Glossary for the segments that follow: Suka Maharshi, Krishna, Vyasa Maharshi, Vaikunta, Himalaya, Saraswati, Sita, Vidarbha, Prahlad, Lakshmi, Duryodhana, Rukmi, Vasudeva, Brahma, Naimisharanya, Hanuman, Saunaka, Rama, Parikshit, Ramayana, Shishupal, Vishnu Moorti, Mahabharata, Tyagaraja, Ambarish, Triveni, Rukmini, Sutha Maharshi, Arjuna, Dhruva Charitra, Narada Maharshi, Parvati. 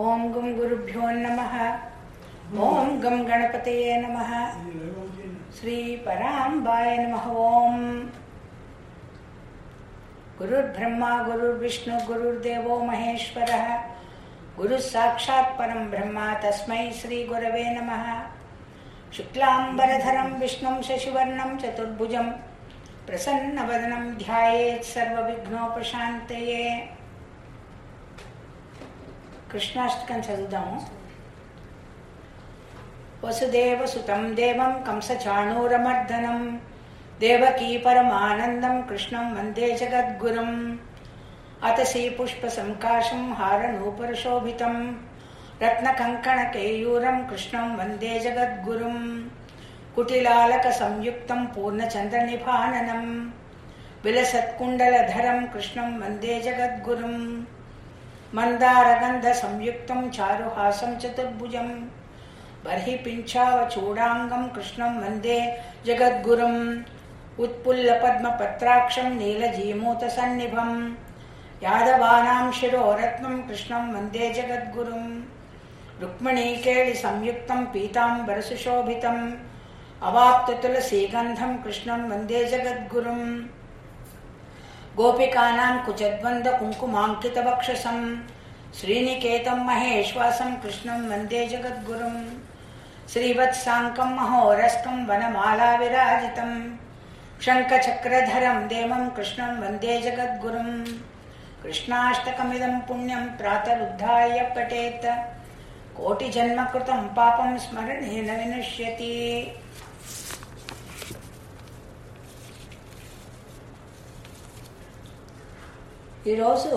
ఓం గం గురుభ్యో నమః ఓం గం గణపతయే నమః శ్రీ పరాంబాయ నమః ఓం. గురుర్బ్రహ్మా గురుర్విష్ణు గురుర్దేవో మహేశ్వరః గురు సాక్షాత్ పరం బ్రహ్మ తస్మై శ్రీ గురవే నమః. శుక్లాంబరధరం విష్ణుం శశివర్ణం చతుర్భుజం ప్రసన్నవదనం ధ్యాయేత్ సర్వవిఘ్నోపశాంతయే. కృష్ణాష్టకం చదువుదాము. వసుదేవ సుతం దేవం కంసచాణూరమర్దనం దేవకీ పరమానందం కృష్ణం వందే జగద్గురం. అతసీ పుష్పసంకాశం హారనూపురశోభితం రత్నకంకణకేయూరం కృష్ణం వందే జగద్గురుం. కుటిలాలక సంయుక్తం పూర్ణచంద్రనిభాననం విలసత్కుండలధరం కృష్ణం వందే జగద్గురుం. మందారగంధ సంయుక్తం చారుహాసం చతుర్భుజం బర్హి పింఛావచూడాంగం కృష్ణం వందే జగద్గురుం. ఉత్పుల్ల పద్మపత్రాక్షం నీలజీమూత సన్నిభం యాదవానాం శిరోరత్నం కృష్ణం వందే జగద్గురుం. రుక్మిణీకేళి సంయుక్తం పీతాంబరసుశోభితం అవాప్తులసీగంధం కృష్ణం వందే జగద్గురుం. గోపికానాం కుచద్వంద కుంకుమాంకితవక్షసం శ్రీనికేతం మహేశ్వాసం కృష్ణం వందే జగద్గురుం. శ్రీవత్సాంకం మహోరస్కం వనమాలా విరాజితం శంఖచక్రధరం దేవం కృష్ణం వందే జగద్గురుం. కృష్ణాష్టకమిదం పుణ్యం ప్రాతరుద్ధాయ పఠేత్ కోటిజన్మకృతం పాపం స్మరణేన వినశ్యతి. ఈరోజు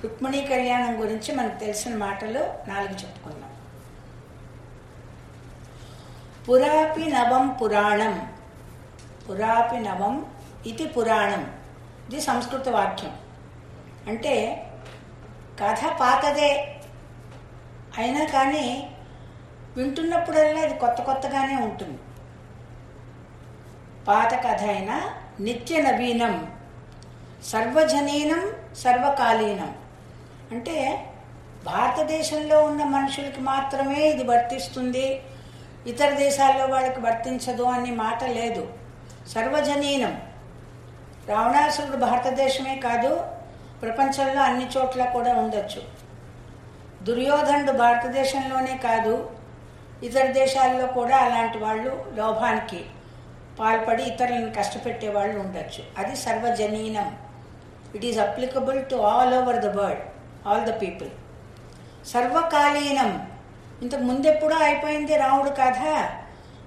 రుక్మిణీ కళ్యాణం గురించి మనకు తెలిసిన మాటలు నాలుగు చెప్పుకున్నాం. పురాపి నవం పురాణం, పురాపి నవం ఇది పురాణం, ఇది సంస్కృత వాక్యం. అంటే కథ పాతదే అయినా కానీ వింటున్నప్పుడల్లా ఇది కొత్త కొత్తగానే ఉంటుంది. పాత కథ అయినా నిత్య నవీనం, సర్వజనీనం, సర్వకాలీనం. అంటే భారతదేశంలో ఉన్న మనుషులకి మాత్రమే ఇది వర్తిస్తుంది, ఇతర దేశాల్లో వాళ్ళకి వర్తించదు అనే మాట లేదు. సర్వజనీనం. రావణాసురుడు భారతదేశమే కాదు, ప్రపంచంలో అన్ని చోట్ల కూడా ఉండొచ్చు. దుర్యోధనుడు భారతదేశంలోనే కాదు, ఇతర దేశాల్లో కూడా అలాంటి వాళ్ళు లోభానికి పాల్పడి ఇతరులను కష్టపెట్టే వాళ్ళు ఉండొచ్చు. అది సర్వజనీనం. It is applicable to all over the world, all the people. సర్వకాలీనం, ఇంతకు ముందెప్పుడో అయిపోయింది రాముడు కథ,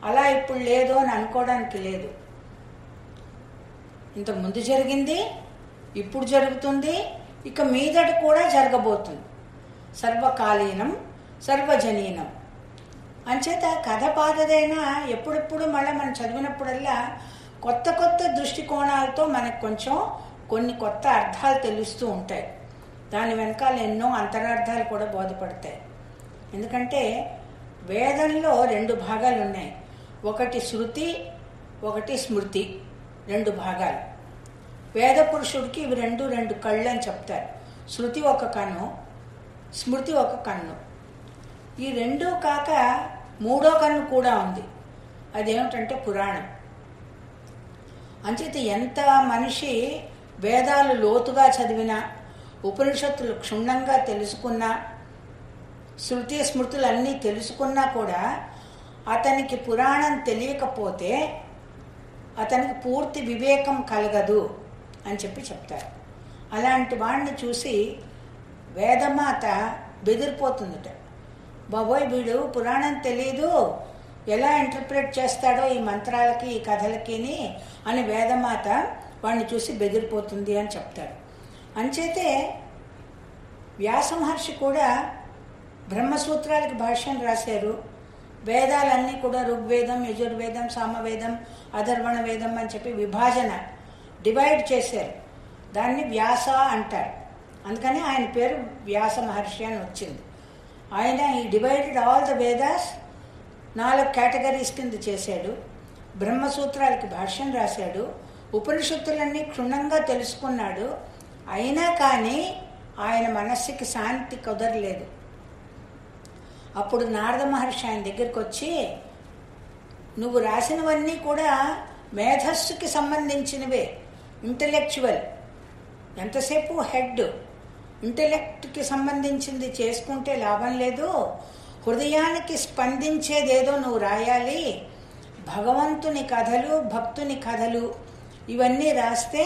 అలా ఇప్పుడు లేదు అని అనుకోవడానికి లేదు. ఇంతకు ముందు జరిగింది, ఇప్పుడు జరుగుతుంది, ఇక మీదట కూడా జరగబోతుంది. సర్వకాలీనం, సర్వజనీనం. అంచేత కథ పాతదైనా ఎప్పుడెప్పుడు మళ్ళీ మనం చదివినప్పుడల్లా కొత్త కొత్త దృష్టికోణాలతో మనకు కొన్ని కొత్త అర్థాలు తెలుస్తూ ఉంటాయి. దాని వెనకాల ఎన్నో అంతరార్థాలు కూడా బోధపడతాయి. ఎందుకంటే వేదంలో రెండు భాగాలు ఉన్నాయి, ఒకటి శృతి, ఒకటి స్మృతి, రెండు భాగాలు. వేద పురుషుడికి ఇవి రెండు కళ్ళు అని చెప్తారు. శృతి ఒక కన్ను, స్మృతి ఒక కన్ను. ఈ రెండూ కాక మూడో కన్ను కూడా ఉంది, అదేమిటంటే పురాణం. అంచేత ఎంత మనిషి వేదాలు లోతుగా చదివినా, ఉపనిషత్తులు క్షుణ్ణంగా తెలుసుకున్నా, శృతి స్మృతులు అన్నీ తెలుసుకున్నా కూడా అతనికి పురాణం తెలియకపోతే అతనికి పూర్తి వివేకం కలగదు అని చెప్తారు. అలాంటి వాడిని చూసి వేదమాత బెదిరిపోతుందట, బాబోయ్ వీడు పురాణం తెలీదు, ఎలా ఇంటర్ప్రిట్ చేస్తాడో ఈ మంత్రాలకి ఈ కథలకి అని వేదమాత వాడిని చూసి బెదిరిపోతుంది అని చెప్తాడు. అంచేతే వ్యాసమహర్షి కూడా బ్రహ్మసూత్రాలకి భాష్యం రాశారు. వేదాలన్నీ కూడా ఋగ్వేదం, యజుర్వేదం, సామవేదం, అధర్వణ వేదం అని చెప్పి విభజన, డివైడ్ చేశారు. దాన్ని వ్యాస అంటారు. అందుకని ఆయన పేరు వ్యాస మహర్షి అని వచ్చింది. ఆయన ఈ divided all the Vedas 4 categories కింద చేశాడు. బ్రహ్మసూత్రాలకి భాష్యం రాశాడు. ఉపనిషత్తులన్నీ క్షుణ్ణంగా తెలుసుకున్నాడు. అయినా కానీ ఆయన మనస్సుకి శాంతి కుదరలేదు. అప్పుడు నారద మహర్షి ఆయన దగ్గరికి వచ్చి, నువ్వు రాసినవన్నీ కూడా మేధస్సుకి సంబంధించినవే, ఇంటలెక్చువల్, ఎంతసేపు హెడ్ ఇంటలెక్ట్కి సంబంధించింది చేసుకుంటే లాభం లేదు, హృదయానికి స్పందించేదేదో నువ్వు రాయాలి. భగవంతుని కథలు, భక్తుని కథలు ఇవన్నీ రాస్తే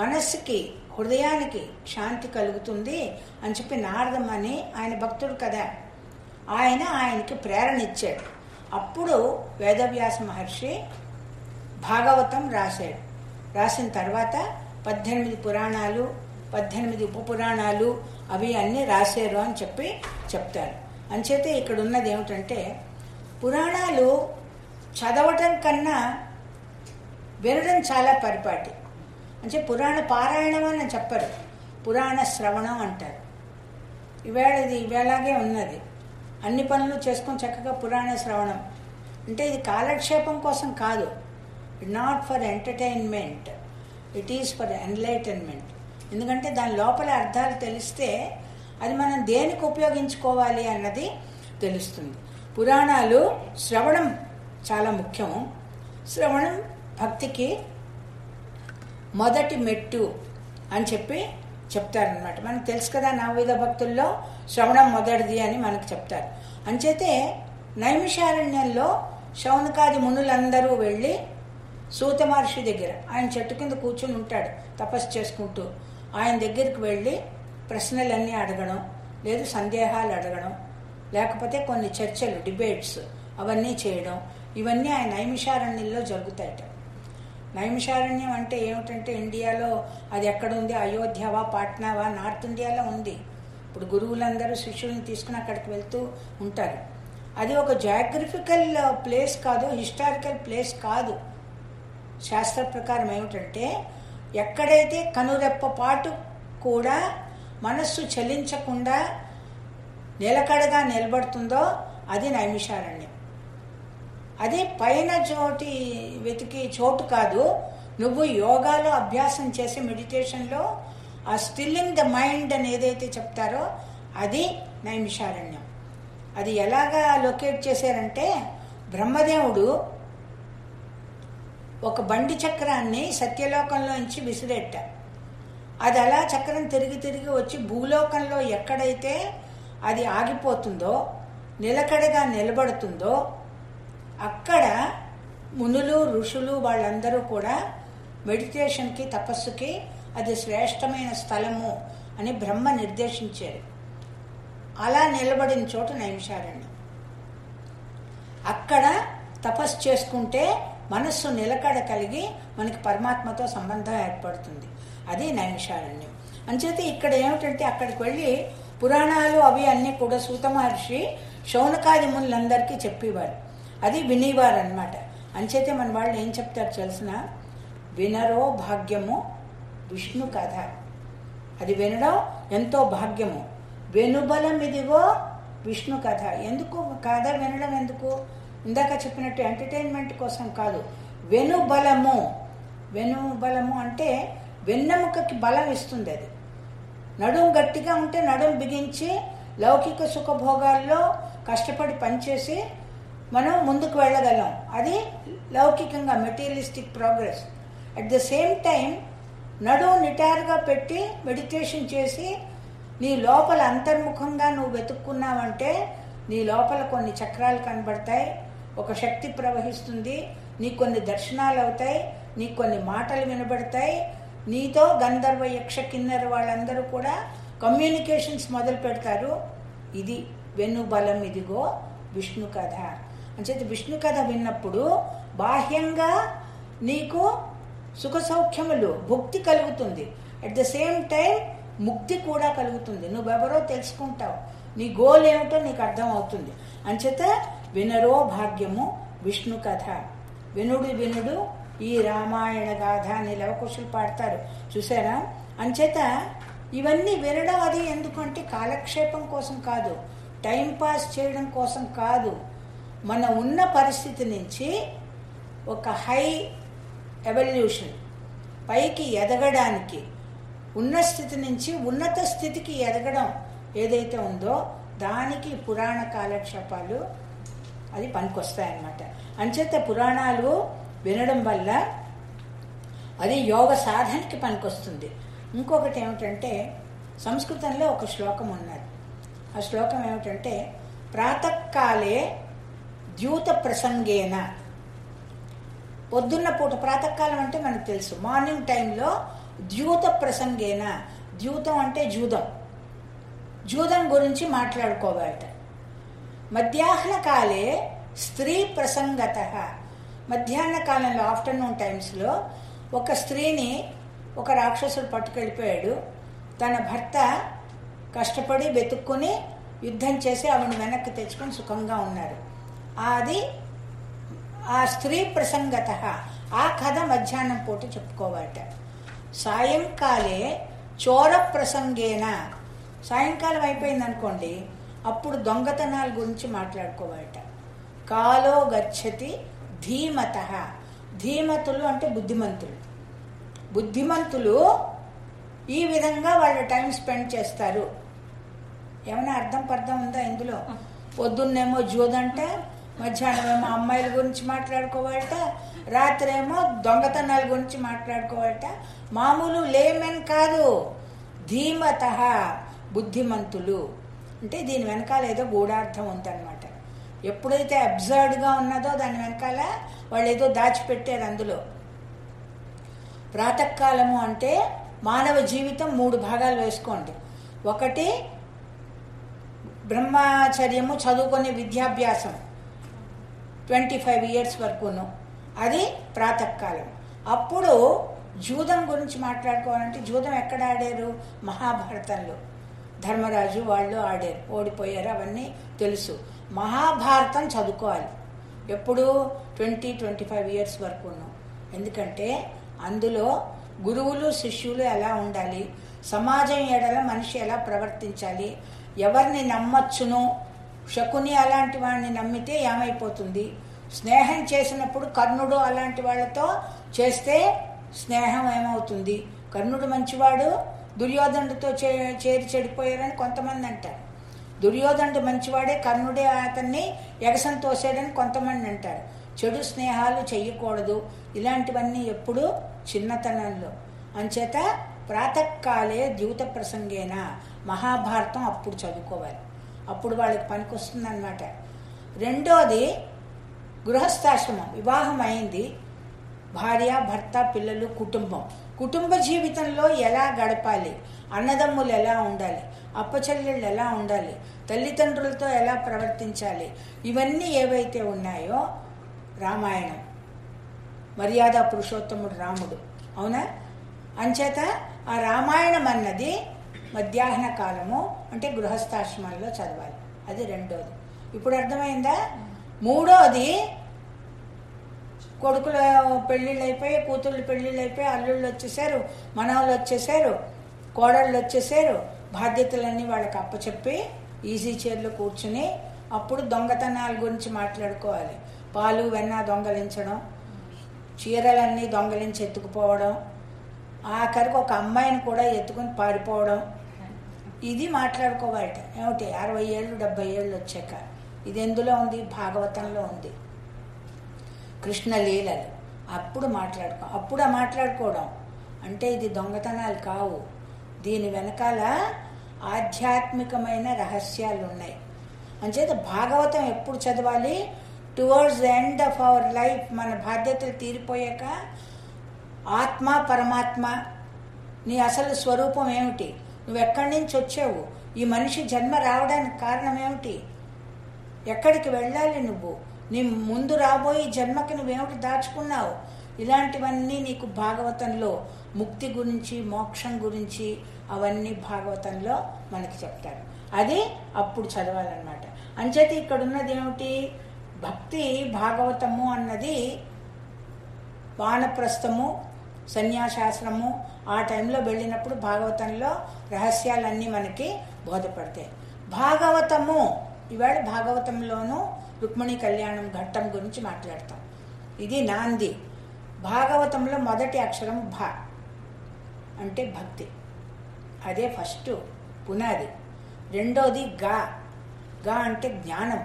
మనస్సుకి, హృదయానికి శాంతి కలుగుతుంది అని చెప్పి నారదమని ఆయన భక్తుడు కదా, ఆయనకి ప్రేరణ ఇచ్చాడు. అప్పుడు వేదవ్యాస మహర్షి భాగవతం రాశాడు. రాసిన తర్వాత 18 పురాణాలు, 18 ఉప పురాణాలు అవి అన్నీ రాశారు అని చెప్పి చెప్తారు. అంచేతే ఇక్కడ ఉన్నది ఏమిటంటే, పురాణాలు చదవటం కన్నా వినడం చాలా పరిపాటి. అంటే పురాణ పారాయణం అని చెప్పరు, పురాణ శ్రవణం అంటారు. ఇవేళలాగే ఉన్నది, అన్ని పనులు చేసుకొని చక్కగా పురాణ శ్రవణం అంటే ఇది కాలక్షేపం కోసం కాదు, not for entertainment, it is for enlightenment. ఎందుకంటే దాని లోపల అర్థాలు తెలిస్తే అది మనం దేనికి ఉపయోగించుకోవాలి అన్నది తెలుస్తుంది. పురాణాలు శ్రవణం చాలా ముఖ్యం, శ్రవణం భక్తికి మొదటి మెట్టు అని చెప్పి చెప్తారనమాట. మనకు తెలుసు కదా నవవిధ భక్తుల్లో శ్రవణం మొదటిది అని మనకు చెప్తారు. అంచేతే నైమిషారణ్యంలో శౌనకాది మునులందరూ వెళ్ళి సూత మహర్షి దగ్గర, ఆయన చెట్టు కింద కూర్చుని ఉంటాడు తపస్సు చేసుకుంటూ, ఆయన దగ్గరికి వెళ్ళి ప్రశ్నలన్నీ అడగడం, లేదు సందేహాలు అడగడం, లేకపోతే కొన్ని చర్చలు, డిబేట్స్ అవన్నీ చేయడం, ఇవన్నీ ఆయన నైమిషారణ్యంలో జరుగుతాయట. నైమిషారణ్యం అంటే ఏమిటంటే, ఇండియాలో అది ఎక్కడుంది, అయోధ్యవా పాట్నావా, నార్త్ ఇండియాలో ఉంది. ఇప్పుడు గురువులందరూ శిష్యుల్ని తీసుకుని అక్కడికి వెళ్తూ ఉంటారు. అది ఒక జాగ్రఫికల్ ప్లేస్ కాదు, హిస్టారికల్ ప్లేస్ కాదు. శాస్త్ర ప్రకారం ఏమిటంటే, ఎక్కడైతే కనురెప్పపాటు కూడా మనస్సు చలించకుండా నిలకడగా నిలబడుతుందో అది నైమిషారణ్యం. అది పైన చోటి వెతికి చోటు కాదు. నువ్వు యోగాలో అభ్యాసం చేసి మెడిటేషన్లో ఆ స్టిల్లింగ్ ద మైండ్ అని ఏదైతే చెప్తారో అది నైమిషారణ్యం. అది ఎలాగా లొకేట్ చేశారంటే, బ్రహ్మదేవుడు ఒక బండి చక్రాన్ని సత్యలోకంలో నుంచి విసిరేట, అది అలా చక్రం తిరిగి తిరిగి వచ్చి భూలోకంలో ఎక్కడైతే అది ఆగిపోతుందో, నిలకడగా నిలబడుతుందో అక్కడ మునులు, ఋషులు వాళ్ళందరూ కూడా మెడిటేషన్కి, తపస్సుకి అది శ్రేష్టమైన స్థలము అని బ్రహ్మ నిర్దేశించారు. అలా నిలబడిన చోటు నైమిషారణ్యం. అక్కడ తపస్సు చేసుకుంటే మనస్సు నిలకడ కలిగి మనకి పరమాత్మతో సంబంధం ఏర్పడుతుంది. అది నైమిషారణ్యం. అంచేతే ఇక్కడ ఏమిటంటే, అక్కడికి వెళ్ళి పురాణాలు అవి అన్నీ కూడా సూత మహర్షి శౌనకాది మునులందరికీ చెప్పేవారు, అది వినేవారు అనమాట. అంచేతే మన వాళ్ళు ఏం చెప్తారు తెలిసిన, వినరో భాగ్యము విష్ణు కథ, అది వినడం ఎంతో భాగ్యము, వెనుబలం ఇదిగో విష్ణు కథ. ఎందుకు కథ వినడం? ఎందుకు? ఇందాక చెప్పినట్టు ఎంటర్టైన్మెంట్ కోసం కాదు, వెనుబలము. వెనుబలము అంటే వెన్నెముకకి బలం ఇస్తుంది. అది నడుం గట్టిగా ఉంటే నడుం బిగించి లౌకిక సుఖభోగాల్లో కష్టపడి పనిచేసి మనం ముందుకు వెళ్ళగలం, అది లౌకికంగా materialistic progress. At the same time నడుము నిటారుగా పెట్టి మెడిటేషన్ చేసి నీ లోపల అంతర్ముఖంగా నువ్వు వెతుక్కున్నావంటే నీ లోపల కొన్ని చక్రాలు కనబడతాయి, ఒక శక్తి ప్రవహిస్తుంది, నీకు కొన్ని దర్శనాలు అవుతాయి, నీకు కొన్ని మాటలు వినబడతాయి, నీతో గంధర్వ యక్ష కిన్నెర వాళ్ళందరూ కూడా కమ్యూనికేషన్స్ మొదలు పెడతారు. ఇది వెన్నుబలం ఇదిగో విష్ణు కథ. అంచేత విష్ణు కథ విన్నప్పుడు బాహ్యంగా నీకు సుఖ సౌఖ్యములు, భుక్తి కలుగుతుంది. అట్ ద సేమ్ టైం ముక్తి కూడా కలుగుతుంది. నువ్వెవరో తెలుసుకుంటావు, నీ గోల్ ఏమిటో నీకు అర్థం అవుతుంది. అంచేత వినరో భాగ్యము విష్ణు కథ, వినుడు వినుడు ఈ రామాయణ గాథ అని లవకుశులు పాడతారు చూసారా. అంచేత ఇవన్నీ వినడం అది ఎందుకంటే కాలక్షేపం కోసం కాదు, టైం పాస్ చేయడం కోసం కాదు, మన ఉన్న పరిస్థితి నుంచి ఒక హై ఎవల్యూషన్, పైకి ఎదగడానికి, ఉన్న స్థితి నుంచి ఉన్నత స్థితికి ఎదగడం ఏదైతే ఉందో దానికి పురాణ కాలక్షేపాలు అది పనికొస్తాయన్నమాట. అంచేత పురాణాలు వినడం వల్ల అది యోగ సాధనకి పనికొస్తుంది. ఇంకొకటి ఏమిటంటే సంస్కృతంలో ఒక శ్లోకం ఉన్నది. ఆ శ్లోకం ఏమిటంటే ప్రాతకాలే ద్యూత ప్రసంగేన. పొద్దున్న పూట ప్రాతకాలం అంటే మనకు తెలుసు, మార్నింగ్ టైంలో ద్యూత ప్రసంగేన, ద్యూతం అంటే జూదం, జూదం గురించి మాట్లాడుకోవాలట. మధ్యాహ్న కాలే స్త్రీ ప్రసంగత. మధ్యాహ్న కాలంలో ఆఫ్టర్నూన్ టైమ్స్లో ఒక స్త్రీని ఒక రాక్షసుడు పట్టుకెళ్ళిపోయాడు. తన భర్త కష్టపడి వెతుక్కుని యుద్ధం చేసి ఆవిడని వెనక్కి తెచ్చుకొని సుఖంగా ఉన్నారు. అది ఆ స్త్రీ ప్రసంగత, ఆ కథ మధ్యాహ్నం పూట చెప్పుకోవాలట. సాయంకాలే చోర ప్రసంగేన. సాయంకాలం అయిపోయిందనుకోండి, అప్పుడు దొంగతనాల గురించి మాట్లాడుకోవాలట. కాలో గచ్చతి ధీమత. ధీమతులు అంటే బుద్ధిమంతులు. బుద్ధిమంతులు ఈ విధంగా వాళ్ళు టైం స్పెండ్ చేస్తారు. ఏమైనా అర్థం పర్థం ఉందా ఇందులో? పొద్దున్నేమో జూదంట, మధ్యాహ్నం ఏమో అమ్మాయిల గురించి మాట్లాడుకోవాలట, రాత్రి ఏమో దొంగతనాల గురించి మాట్లాడుకోవాలట. మామూలు లేమెన్ కాదు, ధీమత బుద్ధిమంతులు అంటే దీని వెనకాల ఏదో గూఢార్థం ఉందన్నమాట. ఎప్పుడైతే అబ్జర్డ్గా ఉన్నదో దాని వెనకాల వాళ్ళు ఏదో దాచిపెట్టారు అందులో. ప్రాతకాలము అంటే మానవ జీవితం మూడు భాగాలు వేసుకోండి. ఒకటి బ్రహ్మచర్యము, చదువుకునే విద్యాభ్యాసం 25 years వరకును, అది ప్రాతకాలం. అప్పుడు జూదం గురించి మాట్లాడుకోవాలంటే జూదం ఎక్కడ ఆడారు? మహాభారతంలో ధర్మరాజు వాళ్ళు ఆడారు, ఓడిపోయారు, అవన్నీ తెలుసు. మహాభారతం చదువుకోవాలి ఎప్పుడు 20-25 years వరకును. ఎందుకంటే అందులో గురువులు శిష్యులు ఎలా ఉండాలి, సమాజం ఎడల మనిషి ఎలా ప్రవర్తించాలి, ఎవరిని నమ్మచ్చును, శకుని అలాంటి వాడిని నమ్మితే ఏమైపోతుంది, స్నేహం చేసినప్పుడు కర్ణుడు అలాంటి వాళ్ళతో చేస్తే స్నేహం ఏమవుతుంది, కర్ణుడు మంచివాడు దుర్యోధనుడితో చేరి చెడిపోయారని కొంతమంది అంటారు, దుర్యోధనుడు మంచివాడే కర్ణుడే అతన్ని ఎగసం తోసాడని కొంతమంది అంటారు. చెడు స్నేహాలు చేయకూడదు, ఇలాంటివన్నీ ఎప్పుడు చిన్నతనంలో. అంచేత ప్రాతకాలే ద్యూత ప్రసంగేన మహాభారతం అప్పుడు చదువుకోవాలి, అప్పుడు వాళ్ళకి పనికొస్తుంది అన్నమాట. రెండోది గృహస్థాశ్రమం. వివాహం అయింది, భార్య భర్త పిల్లలు కుటుంబం, కుటుంబ జీవితంలో ఎలా గడపాలి, అన్నదమ్ములు ఎలా ఉండాలి, అప్పచెల్లెళ్ళు ఎలా ఉండాలి, తల్లిదండ్రులతో ఎలా ప్రవర్తించాలి, ఇవన్నీ ఏవైతే ఉన్నాయో రామాయణం, మర్యాద పురుషోత్తముడు రాముడు, అవునా? అంచేత ఆ రామాయణం అన్నది మధ్యాహ్న కాలము అంటే గృహస్థాశ్రమాల్లో చదవాలి, అది రెండోది. ఇప్పుడు అర్థమైందా? మూడోది కొడుకుల పెళ్ళిళ్ళు అయిపోయి, కూతుళ్ళు పెళ్ళిళ్ళు అయిపోయి, అల్లుళ్ళు వచ్చేసారు, మనవళ్ళు వచ్చేసారు, కోడళ్ళు వచ్చేసారు, బాధ్యతలన్నీ వాళ్ళకి అప్పచెప్పి ఈజీ చైర్లో కూర్చుని అప్పుడు దొంగతనాల గురించి మాట్లాడుకోవాలి. పాలు వెన్న దొంగలించడం, చీరలన్నీ దొంగలించి ఎత్తుకుపోవడం, ఆఖరికి ఒక అమ్మాయిని కూడా ఎత్తుకుని పారిపోవడం, ఇది మాట్లాడుకోవాలట. ఏమిటి 60-70 years వచ్చాక. ఇది ఎందులో ఉంది? భాగవతంలో ఉంది, కృష్ణ లీలలు. అప్పుడు మాట్లాడుకోవడం అంటే ఇది దొంగతనాలు కావు, దీని వెనకాల ఆధ్యాత్మికమైన రహస్యాలు ఉన్నాయి. అంచేత భాగవతం ఎప్పుడు చదవాలి? Towards the end of our life, మన బాధ్యతలు తీరిపోయాక ఆత్మ పరమాత్మ, నీ అసలు స్వరూపం ఏమిటి, నువ్వు ఎక్కడి నుంచి వచ్చావు, ఈ మనిషి జన్మ రావడానికి కారణం ఏమిటి, ఎక్కడికి వెళ్ళాలి, నువ్వు నీ ముందు రాబోయే జన్మకి నువ్వేమిటి దాచుకున్నావు, ఇలాంటివన్నీ నీకు భాగవతంలో, ముక్తి గురించి మోక్షం గురించి అవన్నీ భాగవతంలో మనకి చెప్తారు. అది అప్పుడు చదవాలన్నమాట. అంచేత ఇక్కడ ఉన్నది ఏమిటి? భక్తి భాగవతము అన్నది వానప్రస్థము సన్యాసాశ్రము ఆ టైంలో వెళ్ళినప్పుడు భాగవతంలో రహస్యాలన్నీ మనకి బోధపడతాయి. భాగవతము ఇవాళ భాగవతంలోనూ రుక్మిణి కళ్యాణం ఘట్టం గురించి మాట్లాడతాం, ఇది నాంది. భాగవతంలో మొదటి అక్షరం భా అంటే భక్తి, అదే ఫస్ట్ పునాది. రెండోది గా గా అంటే జ్ఞానం,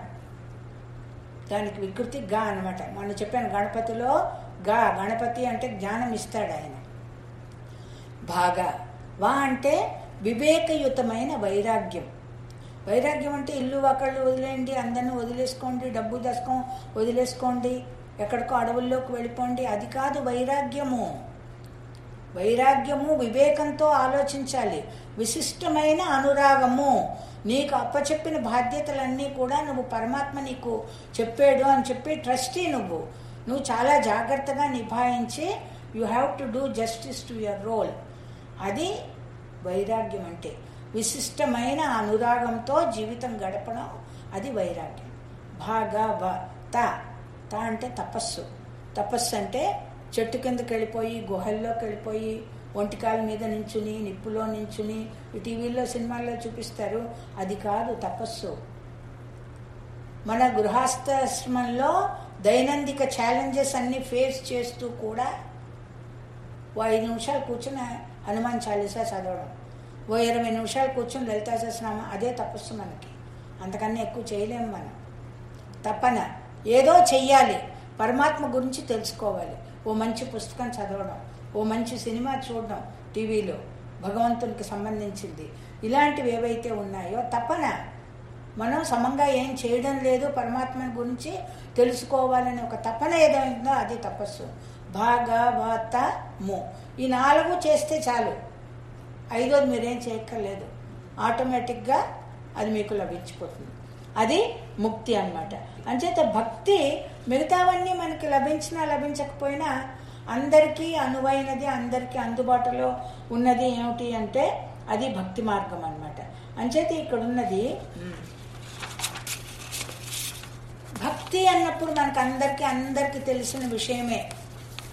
దానికి వికృతి గా అనమాట. మొన్న చెప్పాను గణపతిలో గా, గణపతి అంటే జ్ఞానం ఇస్తాడు ఆయన. భాగా వా అంటే వివేకయుతమైన వైరాగ్యం. వైరాగ్యం అంటే ఇల్లు ఒకళ్ళు వదిలేయండి, అందరినీ వదిలేసుకోండి, డబ్బు దశకం వదిలేసుకోండి, ఎక్కడికో అడవుల్లోకి వెళ్ళిపోండి, అది కాదు వైరాగ్యము. వైరాగ్యము వివేకంతో ఆలోచించాలి. విశిష్టమైన అనురాగము, నీకు అప్పచెప్పిన బాధ్యతలన్నీ కూడా నువ్వు పరమాత్మ నీకు చెప్పాడు అని చెప్పి ట్రస్టీ నువ్వు చాలా జాగ్రత్తగా నిభాయించి you have to do justice to your role. అది వైరాగ్యం అంటే విశిష్టమైన అనురాగంతో జీవితం గడపడం, అది వైరాగ్యం. భాగవత త అంటే తపస్సు. తపస్సు అంటే చెట్టు కిందకి వెళ్ళిపోయి, గుహల్లోకి వెళ్ళిపోయి, ఒంటికాల మీద నించుని, నిప్పులో నించుని, ఈ టీవీల్లో సినిమాల్లో చూపిస్తారు, అది కాదు తపస్సు. మన గృహస్థాశ్రమంలో దైనందిక ఛాలెంజెస్ అన్నీ ఫేస్ చేస్తూ కూడా 5 నిమిషాలు కూర్చుని హనుమాన్ చాలీసా చదవడం, 20 నిమిషాలు కూర్చొని లలితా సహస్రనామం, అదే తపస్సు. మనకి అంతకన్నా ఎక్కువ చేయలేము మనం. తపన ఏదో చెయ్యాలి, పరమాత్మ గురించి తెలుసుకోవాలి, ఓ మంచి పుస్తకం చదవడం, ఓ మంచి సినిమా చూడడం, టీవీలో భగవంతునికి సంబంధించింది, ఇలాంటివి ఏవైతే ఉన్నాయో తపన. మనం సమంగా ఏం చేయడం లేదు, పరమాత్మ గురించి తెలుసుకోవాలని ఒక తపన ఏదైందో అది తపస్సు. భాగవతము ఈ 4 చేస్తే చాలు, 5వ మీరేం చేయక్కర్లేదు, ఆటోమేటిక్గా అది మీకు లభించిపోతుంది. అది ముక్తి అన్నమాట. అంచేత భక్తి మిగతావన్నీ మనకి లభించినా లభించకపోయినా అందరికీ అనువైనది, అందరికీ అందుబాటులో ఉన్నది ఏమిటి అంటే అది భక్తి మార్గం అన్నమాట. అంచేత ఇక్కడున్నది భక్తి అన్నప్పుడు మనకు అందరికీ తెలిసిన విషయమే.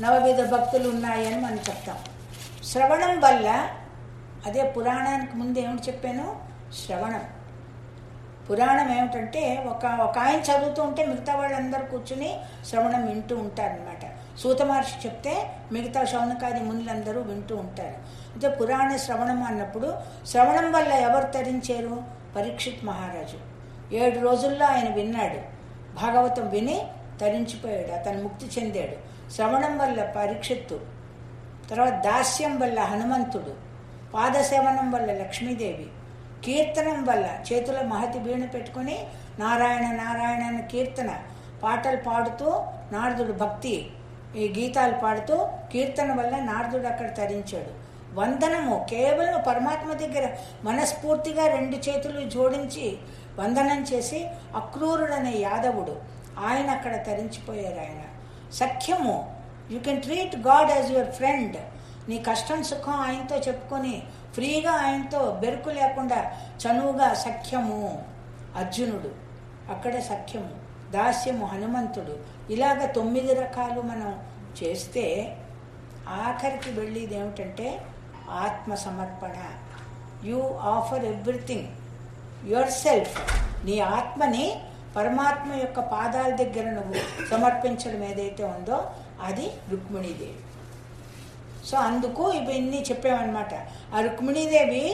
9 భక్తులు ఉన్నాయని మనం చెప్తాం. శ్రవణం వల్ల, అదే పురాణానికి ముందు ఏమిటి చెప్పాను, శ్రవణం. పురాణం ఏమిటంటే ఒక ఆయన చదువుతూ ఉంటే మిగతా వాళ్ళందరూ కూర్చుని శ్రవణం వింటూ ఉంటారనమాట. సూత మహర్షి చెప్తే మిగతా శౌనకాది మునులందరూ వింటూ ఉంటారు. అయితే పురాణ శ్రవణం అన్నప్పుడు శ్రవణం వల్ల ఎవరు తరించారు? పరీక్షిత్ మహారాజు 7 రోజుల్లో ఆయన విన్నాడు, భాగవతం విని తరించిపోయాడు, అతను ముక్తి చెందాడు. శ్రవణం వల్ల పరీక్షిత్తు, తర్వాత దాస్యం వల్ల హనుమంతుడు, పాదసేవనం వల్ల లక్ష్మీదేవి, కీర్తనం వల్ల చేతుల మహతి బీణ పెట్టుకుని నారాయణ నారాయణ అనే కీర్తన పాటలు పాడుతూ నారదుడు భక్తి ఈ గీతాలు పాడుతూ కీర్తన వల్ల నారదుడు అక్కడ తరించాడు. వందనము కేవలం పరమాత్మ దగ్గర మనస్ఫూర్తిగా 2 చేతులు జోడించి వందనం చేసి అక్రూరుడనే యాదవుడు ఆయన అక్కడ తరించిపోయారు. ఆయన సఖ్యము, you can treat God as your friend. నీ కష్టం సుఖం ఆయనతో చెప్పుకొని ఫ్రీగా ఆయనతో బెరుకు లేకుండా చనువుగా సఖ్యము అర్జునుడు, అక్కడే సఖ్యము దాస్యము హనుమంతుడు. ఇలాగ 9 రకాలు మనం చేస్తే ఆఖరికి వెళ్ళేది ఏమిటంటే ఆత్మసమర్పణ. You offer everything, yourself. నీ ఆత్మని పరమాత్మ యొక్క పాదాల దగ్గర నువ్వు సమర్పించడం ఏదైతే ఉందో అది రుక్మిణీదేవి. సో అందుకు ఇవన్నీ చెప్పామన్నమాట. ఆ రుక్మిణీదేవి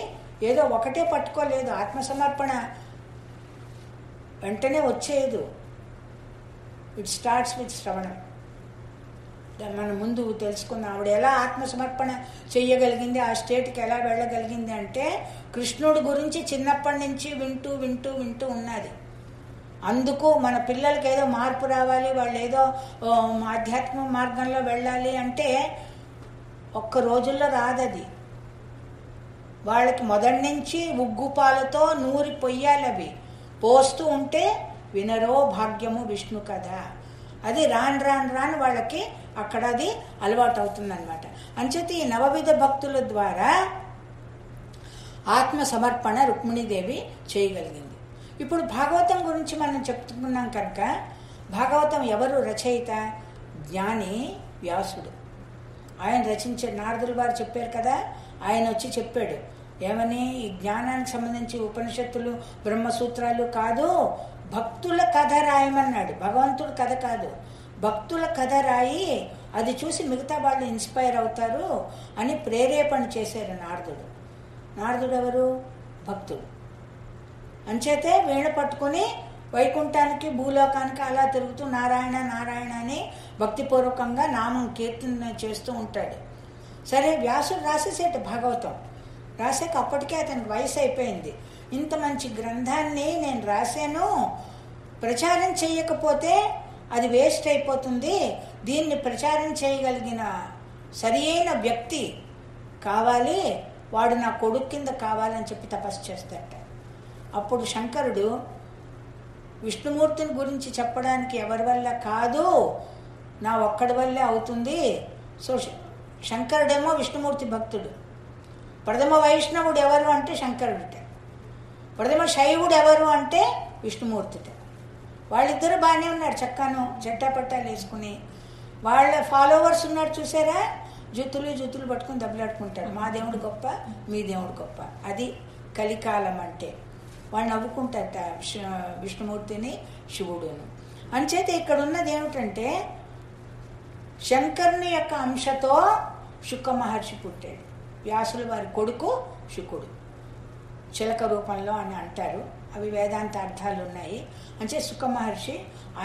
ఏదో ఒకటే పట్టుకోలేదు, ఆత్మసమర్పణ వెంటనే వచ్చేయదు. ఇట్ స్టార్ట్స్ విత్ శ్రవణం. మన ముందు తెలుసుకున్న ఆవిడ ఎలా ఆత్మసమర్పణ చెయ్యగలిగింది, ఆ స్టేట్కి ఎలా వెళ్ళగలిగింది అంటే కృష్ణుడి గురించి చిన్నప్పటి నుంచి వింటూ వింటూ వింటూ ఉన్నది. అందుకు మన పిల్లలకి ఏదో మార్పు రావాలి, వాళ్ళు ఏదో ఆధ్యాత్మిక మార్గంలో వెళ్ళాలి అంటే ఒక్క రోజుల్లో రాదది. వాళ్ళకి మొదటి నుంచి ఉగ్గు పాలతో నూరి పొయ్యాలి, అవి పోస్తూ ఉంటే వినరో భాగ్యము విష్ణు కదా. అది రాను రాను రాను వాళ్ళకి అక్కడ అది అలవాటు అవుతుందన్నమాట. అంచేత ఈ 9 భక్తుల ద్వారా ఆత్మసమర్పణ రుక్మిణీదేవి చేయగలిగింది. ఇప్పుడు భాగవతం గురించి మనం చెప్తున్నాం కనుక భాగవతం ఎవరు రచయిత? జ్ఞాని వ్యాసుడు. ఆయన రచించాడు. నారదులు వారు చెప్పారు కదా, ఆయన వచ్చి చెప్పాడు ఏమని, ఈ జ్ఞానానికి సంబంధించి ఉపనిషత్తులు బ్రహ్మసూత్రాలు కాదు, భక్తుల కథ రాయమన్నాడు. భగవంతుడు కథ కాదు, భక్తుల కథ రాయి, అది చూసి మిగతా వాళ్ళు ఇన్స్పైర్ అవుతారు అని ప్రేరేపణ చేశారు నారదుడు. నారదుడు ఎవరు? భక్తుడు. అంచేతే వీణ పట్టుకొని వైకుంఠానికి భూలోకానికి అలా తిరుగుతూ నారాయణ నారాయణ అని భక్తిపూర్వకంగా నామం కీర్తన చేస్తూ ఉంటాడు. సరే వ్యాసుడు రాసేసేట భాగవతం రాసాక అప్పటికే అతనికి వయసు అయిపోయింది. ఇంత మంచి గ్రంథాన్ని నేను రాశాను, ప్రచారం చేయకపోతే అది వేస్ట్ అయిపోతుంది, దీన్ని ప్రచారం చేయగలిగిన సరి అయిన వ్యక్తి కావాలి, వాడు నా కొడుకు కింద కావాలని చెప్పి తపస్సు చేస్తాడట. అప్పుడు శంకరుడు విష్ణుమూర్తిని గురించి చెప్పడానికి ఎవరి వల్ల కాదు, నా ఒక్కడి వల్లే అవుతుంది. సో శంకరుడేమో విష్ణుమూర్తి భక్తుడు. ప్రథమ వైష్ణవుడు ఎవరు అంటే శంకరుడిట, ప్రథమ శైవుడు ఎవరు అంటే విష్ణుమూర్తిట. వాళ్ళిద్దరూ బాగానే ఉన్నారు, చక్కను జట్టా పట్టాలు వేసుకుని. వాళ్ళ ఫాలోవర్స్ ఉన్నారు చూసారా, జుత్తులు పట్టుకుని దెబ్బలాడుకుంటారు, మా దేవుడు గొప్ప మీ దేవుడు గొప్ప, అది కలికాలం అంటే. వాళ్ళు నవ్వుకుంటారట విష్ణుమూర్తిని శివుడును. అంచేత ఇక్కడ ఉన్నది ఏమిటంటే శంకరుని యొక్క అంశతో శుక మహర్షి పుట్టాడు, వ్యాసుల వారి కొడుకు శుకుడు, చిలక రూపంలో అని అంటారు, అవి వేదాంత అర్థాలు ఉన్నాయి. అంటే శుక మహర్షి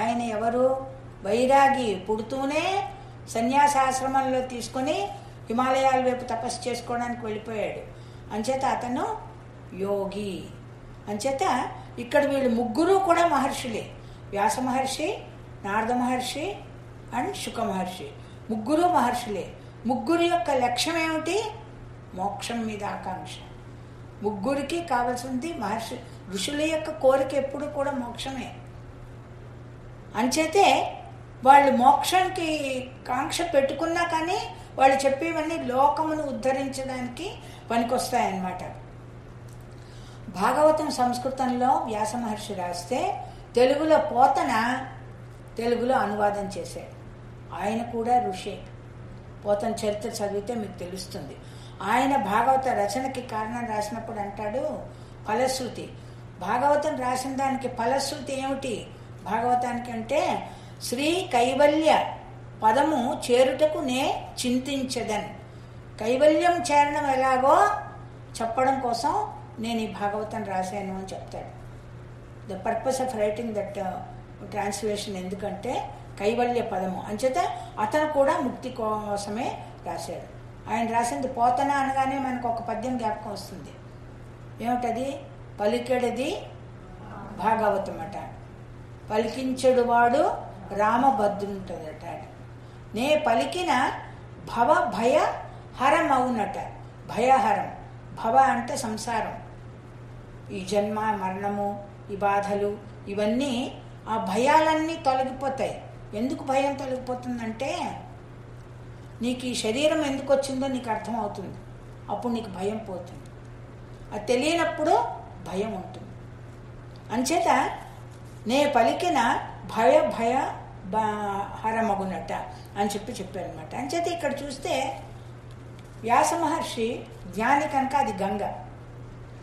ఆయన ఎవరు, వైరాగి, పుడుతూనే సన్యాసాశ్రమంలో తీసుకొని హిమాలయాల వైపు తపస్సు చేసుకోవడానికి వెళ్ళిపోయాడు. అంచేత అతను యోగి. అంచేత ఇక్కడ వీళ్ళు ముగ్గురు కూడా మహర్షులే, వ్యాస మహర్షి, నారద మహర్షి అండ్ శుక మహర్షి, ముగ్గురు మహర్షులే. ముగ్గురు యొక్క లక్ష్యం ఏమిటి, మోక్షం మీద ఆకాంక్ష. ముగ్గురికి కావాల్సింది మహర్షి ఋషుల యొక్క కోరిక ఎప్పుడు కూడా మోక్షమే. అంచేతే వాళ్ళు మోక్షానికి కాంక్ష పెట్టుకున్నా కానీ వాళ్ళు చెప్పేవన్నీ లోకమును ఉద్ధరించడానికి పనికొస్తాయన్నమాట. భాగవతం సంస్కృతంలో వ్యాస మహర్షి రాస్తే తెలుగులో పోతన తెలుగులో అనువాదం చేశాడు. ఆయన కూడా ఋషే. పోతన చరిత్ర చదివితే మీకు తెలుస్తుంది. ఆయన భాగవత రచనకి కారణం రాసినప్పుడు అంటాడు ఫలశ్రుతి. భాగవతం రాసిన దానికి ఫలశ్రుతి ఏమిటి భాగవతానికి అంటే, శ్రీ కైవల్య పదము చేరుటకు నే చింతించదని, కైవల్యం చేరడం ఎలాగో చెప్పడం కోసం నేను ఈ భాగవతం రాశాను అని చెప్తాడు. The purpose of writing that translation ఎందుకంటే కైవల్య పదము. అంచేత అతను కూడా ముక్తి కోసమే రాశాడు. ఆయన రాసింది పోతన అనగానే మనకు ఒక పద్యం జ్ఞాపకం వస్తుంది, ఏమిటది, పలికెడది భాగవతం అట, పలికించడు వాడు రామభద్రుంటదట, నే పలికిన భవ భయ హరం అవునట. భయహరం, భవ అంటే సంసారం, ఈ జన్మ మరణము ఈ బాధలు ఇవన్నీ ఆ భయాలన్నీ తొలగిపోతాయి. ఎందుకు భయం తొలగిపోతుందంటే నీకు ఈ శరీరం ఎందుకు వచ్చిందో నీకు అర్థమవుతుంది, అప్పుడు నీకు భయం పోతుంది. అది తెలియనప్పుడు భయం ఉంటుంది. అంచేత నే పలికిన భయ భయ హరమగునట అని చెప్పి చెప్పారనమాట. అంచేత ఇక్కడ చూస్తే వ్యాస మహర్షి జ్ఞాని కనుక అది గంగ.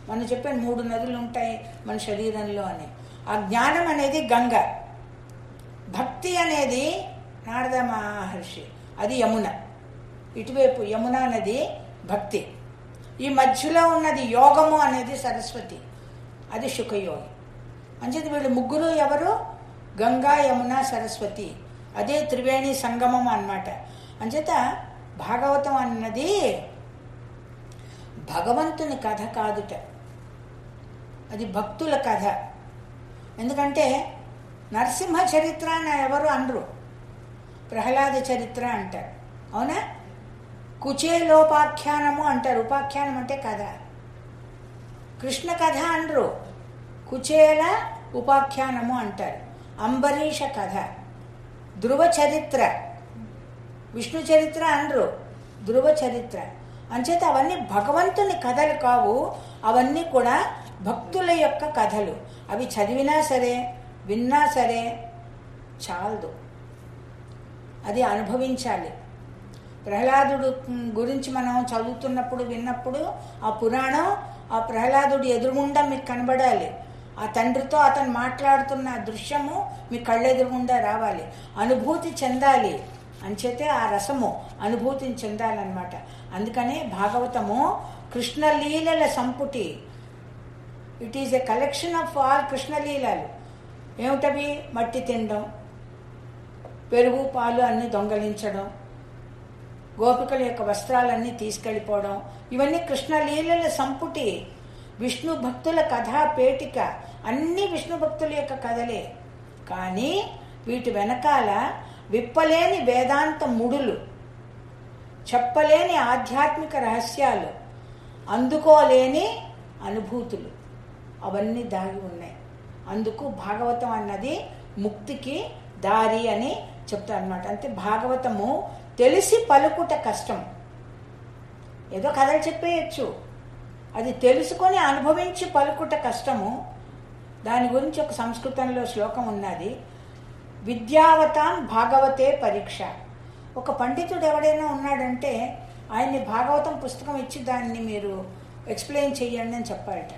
మనం చెప్పాను 3 నదులు ఉంటాయి మన శరీరంలో అని, ఆ జ్ఞానం అనేది గంగ. భక్తి అనేది నారద మహర్షి, అది యమున. ఇటువైపు యమున అనేది భక్తి, ఈ మధ్యలో ఉన్నది యోగము అనేది సరస్వతి, అది శుకయోగి. అంచేది వీళ్ళు ముగ్గురు ఎవరు, గంగా యమున సరస్వతి, అదే త్రివేణి సంగమం అన్నమాట. అంచేత భాగవతం అన్నది భగవంతుని కథ కాదుట, అది భక్తుల కథ. ఎందుకంటే నరసింహ చరిత్ర అని ఎవరు అనరు, ప్రహ్లాద చరిత్ర అంటారు, అవునా. కుచేలోపాఖ్యానము అంటారు, ఉపాఖ్యానం అంటే కథ. కృష్ణ కథ అనరు, కుచేల ఉపాఖ్యానము అంటారు. అంబరీష కథ, ధ్రువ చరిత్ర, విష్ణు చరిత్ర అనరు, ధ్రువ చరిత్ర. అంచేత అవన్నీ భగవంతుని కథలు కావు, అవన్నీ కూడా భక్తుల యొక్క కథలు. అవి చదివినా సరే విన్నా సరే చాలదు, అది అనుభవించాలి. ప్రహ్లాదుడు గురించి మనం చదువుతున్నప్పుడు విన్నప్పుడు ఆ పురాణం ఆ ప్రహ్లాదుడు ఎదురుగుండా మీకు కనబడాలి, ఆ తండ్రితో అతను మాట్లాడుతున్న దృశ్యము మీ కళ్ళెదురుగుండా రావాలి, అనుభూతి చెందాలి. అంచేతే ఆ రసము అనుభూతిని చెందాలన్నమాట. అందుకనే భాగవతము కృష్ణలీలల సంపుటి, it is a collection of all కృష్ణలీలాలు. ఏమిటవి? మట్టి తినడం, పెరుగు పాలు అన్నీ దొంగలించడం, గోపికల యొక్క వస్త్రాలన్నీ తీసుకెళ్ళిపోవడం, ఇవన్నీ కృష్ణలీలల సంపుటి. విష్ణు భక్తుల కథా పేటిక అన్నీ విష్ణు భక్తుల యొక్క కథలే. కానీ వీటి వెనకాల విప్పలేని వేదాంత ముడులు, చెప్పలేని ఆధ్యాత్మిక రహస్యాలు, అందుకోలేని అనుభూతులు అవన్నీ దాగి ఉన్నాయి. అందుకు భాగవతం అన్నది ముక్తికి దారి అని చెప్తారు అన్నమాట. అంటే భాగవతము తెలిసి పలుకుట కష్టం. ఏదో కథలు చెప్పేయచ్చు, అది తెలుసుకొని అనుభవించి పలుకుట కష్టము. దాని గురించి ఒక సంస్కృతంలో శ్లోకం ఉన్నది, విద్యావతాం భాగవతే పరీక్ష. ఒక పండితుడు ఎవడైనా ఉన్నాడంటే ఆయన్ని భాగవతం పుస్తకం ఇచ్చి దాన్ని మీరు ఎక్స్ప్లెయిన్ చేయండి అని చెప్పారట.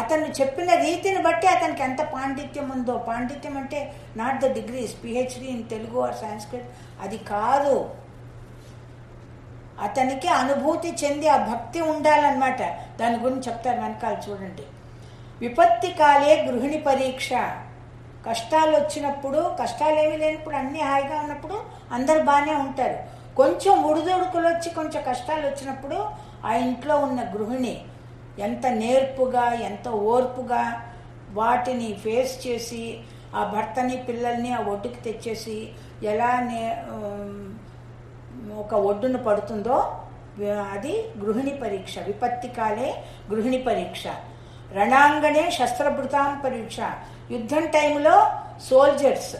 అతను చెప్పిన రీతిని బట్టి అతనికి ఎంత పాండిత్యం ఉందో, పాండిత్యం అంటే not the degrees, PhD in Telugu or Sanskrit, అది కాదు. అతనికి అనుభూతి చెంది ఆ భక్తి ఉండాలన్నమాట. దాని గురించి చెప్తారు వెనకాల చూడండి. విపత్తి కాలే గృహిణి పరీక్ష. కష్టాలు వచ్చినప్పుడు, కష్టాలు ఏమీ లేనప్పుడు, అన్నీ హాయిగా ఉన్నప్పుడు అందరు బాగానే ఉంటారు. కొంచెం ఉడుదొడుకులు వచ్చి కొంచెం కష్టాలు వచ్చినప్పుడు ఆ ఇంట్లో ఉన్న గృహిణి ఎంత నేర్పుగా, ఎంత ఓర్పుగా వాటిని ఫేస్ చేసి ఆ భర్తని పిల్లల్ని ఆ ఒడ్డుకి తెచ్చేసి ఎలా ఒక ఒడ్డును పడుతుందో అది గృహిణి పరీక్ష. విపత్తి కాలే గృహిణి పరీక్ష. రణాంగణే శస్త్రభృతాం పరీక్ష. యుద్ధం టైంలో సోల్జర్స్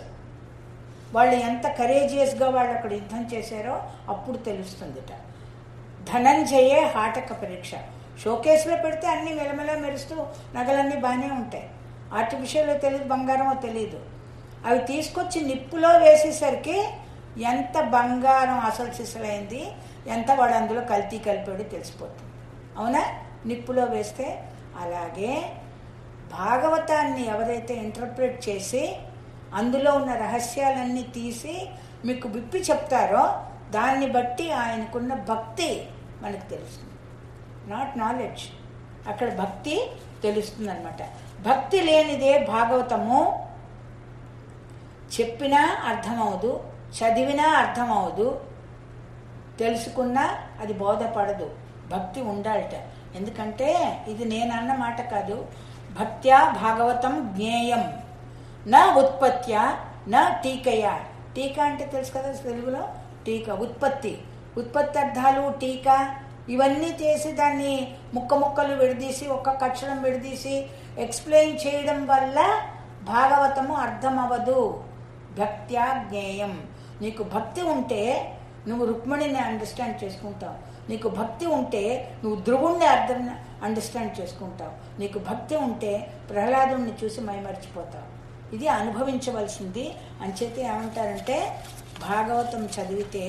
వాళ్ళు ఎంత కరేజియస్గా వాళ్ళు అక్కడ యుద్ధం చేశారో అప్పుడు తెలుస్తుందిట. ధనంజయే హాటక పరీక్ష. షోకేస్లో పెడితే అన్నీ మెలమెల మెరుస్తూ నగలన్నీ బాగానే ఉంటాయి, ఆర్టిఫిషియల్లో తెలియదు, బంగారమో తెలియదు. అవి తీసుకొచ్చి నిప్పులో వేసేసరికి ఎంత బంగారం అసలు సిసలైంది, ఎంత వాడు అందులో కల్తీ కలిపాడు తెలిసిపోతుంది. అవునా? నిప్పులో వేస్తే. అలాగే భాగవతాన్ని ఎవరైతే ఇంటర్ప్రెట్ చేసి అందులో ఉన్న రహస్యాలన్నీ తీసి మీకు విప్పి చెప్తారో దాన్ని బట్టి ఆయనకున్న భక్తి మనకు తెలుస్తుంది, నాట్ నాలెడ్జ్. అక్కడ భక్తి తెలుస్తుంది అనమాట. భక్తి లేనిదే భాగవతము చెప్పినా అర్థమవదు, చదివినా అర్థమవదు, తెలుసుకున్నా అది బోధపడదు. భక్తి ఉండాలట. ఎందుకంటే ఇది నేనన్న మాట కాదు, భక్త్యా భాగవతం జ్ఞేయం నా ఉత్పత్త్యా నా టీకయా. టీకా అంటే తెలుసు కదా తెలుగులో టీకా, ఉత్పత్తి, ఉత్పత్తి అర్థాలు, టీకా ఇవన్నీ చేసి దాన్ని ముక్క ముక్కలు విడదీసి ఒక్కొక్క అక్షరం విడదీసి ఎక్స్ప్లెయిన్ చేయడం వల్ల భాగవతము అర్థమవ్వదు. భక్త్యా జ్ఞేయం. నీకు భక్తి ఉంటే నువ్వు రుక్మిణిని అండర్స్టాండ్ చేసుకుంటావు, నీకు భక్తి ఉంటే నువ్వు ధ్రువుణ్ణి అండర్స్టాండ్ చేసుకుంటావు, నీకు భక్తి ఉంటే ప్రహ్లాదుని చూసి మైమర్చిపోతావు. ఇది అనుభవించవలసింది. అంచేతే ఏమంటారంటే భాగవతం చదివితే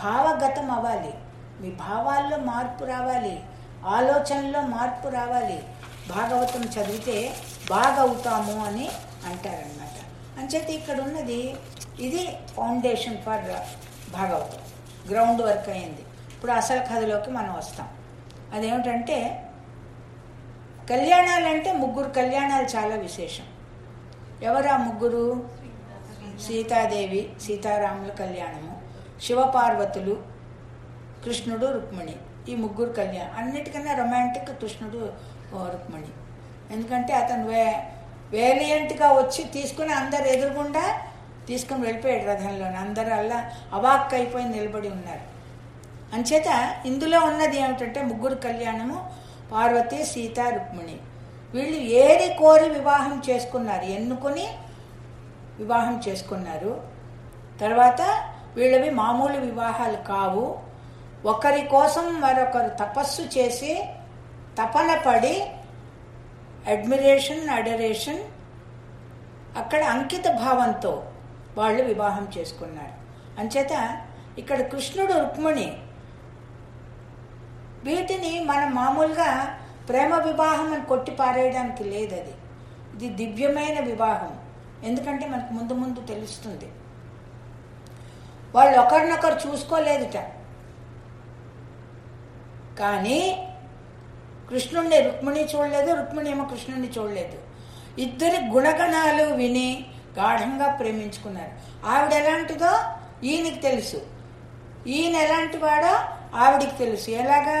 భావగతం అవ్వాలి, మీ భావాల్లో మార్పు రావాలి, ఆలోచనలో మార్పు రావాలి. భాగవతం చదివితే బాగవుతాము అని అంటారనమాట. అంచేత ఇక్కడ ఉన్నది ఇది foundation for Bhagavatam, ground work అయింది. ఇప్పుడు అసలు కథలోకి మనం వస్తాం. అదేమిటంటే కళ్యాణాలంటే ముగ్గురు కళ్యాణాలు చాలా విశేషం. ఎవరు ఆ ముగ్గురు? సీతాదేవి సీతారాముల కళ్యాణము, శివపార్వతులు, కృష్ణుడు రుక్మిణి. ఈ ముగ్గురు కళ్యాణం అన్నిటికన్నా రొమాంటిక్ కృష్ణుడు రుక్మిణి. ఎందుకంటే అతను వేలియంట్గా వచ్చి తీసుకుని అందరు ఎదురుకుండా తీసుకుని వెళ్ళిపోయాడు రథంలోని. అందరూ అలా అవాక్ అయిపోయి నిలబడి ఉన్నారు. అంచేత ఇందులో ఉన్నది ఏమిటంటే ముగ్గురు కళ్యాణము, పార్వతి సీత రుక్మిణి. వీళ్ళు ఏరి కోరి వివాహం చేసుకున్నారు, ఎన్నుకొని వివాహం చేసుకున్నారు. తర్వాత వీళ్ళవి మామూలు వివాహాలు కావు. ఒకరి కోసం మరొకరు తపస్సు చేసి తపన పడి అడ్మిరేషన్ అడరేషన్ అక్కడ అంకిత భావంతో వాళ్ళు వివాహం చేసుకున్నారు. అంచేత ఇక్కడ కృష్ణుడు రుక్మిణి వీటిని మనం మామూలుగా ప్రేమ వివాహం అని కొట్టి పారేయడానికి లేదు. అది ఇది దివ్యమైన వివాహం. ఎందుకంటే మనకు ముందు ముందు తెలుస్తుంది వాళ్ళు ఒకరినొకరు చూసుకోలేదుట. కానీ కృష్ణుడిని రుక్మిణి చూడలేదు, రుక్మిణి ఏమో కృష్ణుడిని చూడలేదు. ఇద్దరి గుణగణాలు విని గాఢంగా ప్రేమించుకున్నారు. ఆవిడ ఎలాంటిదో ఈయనకి తెలుసు, ఈయన ఎలాంటి వాడో ఆవిడికి తెలుసు. ఎలాగా?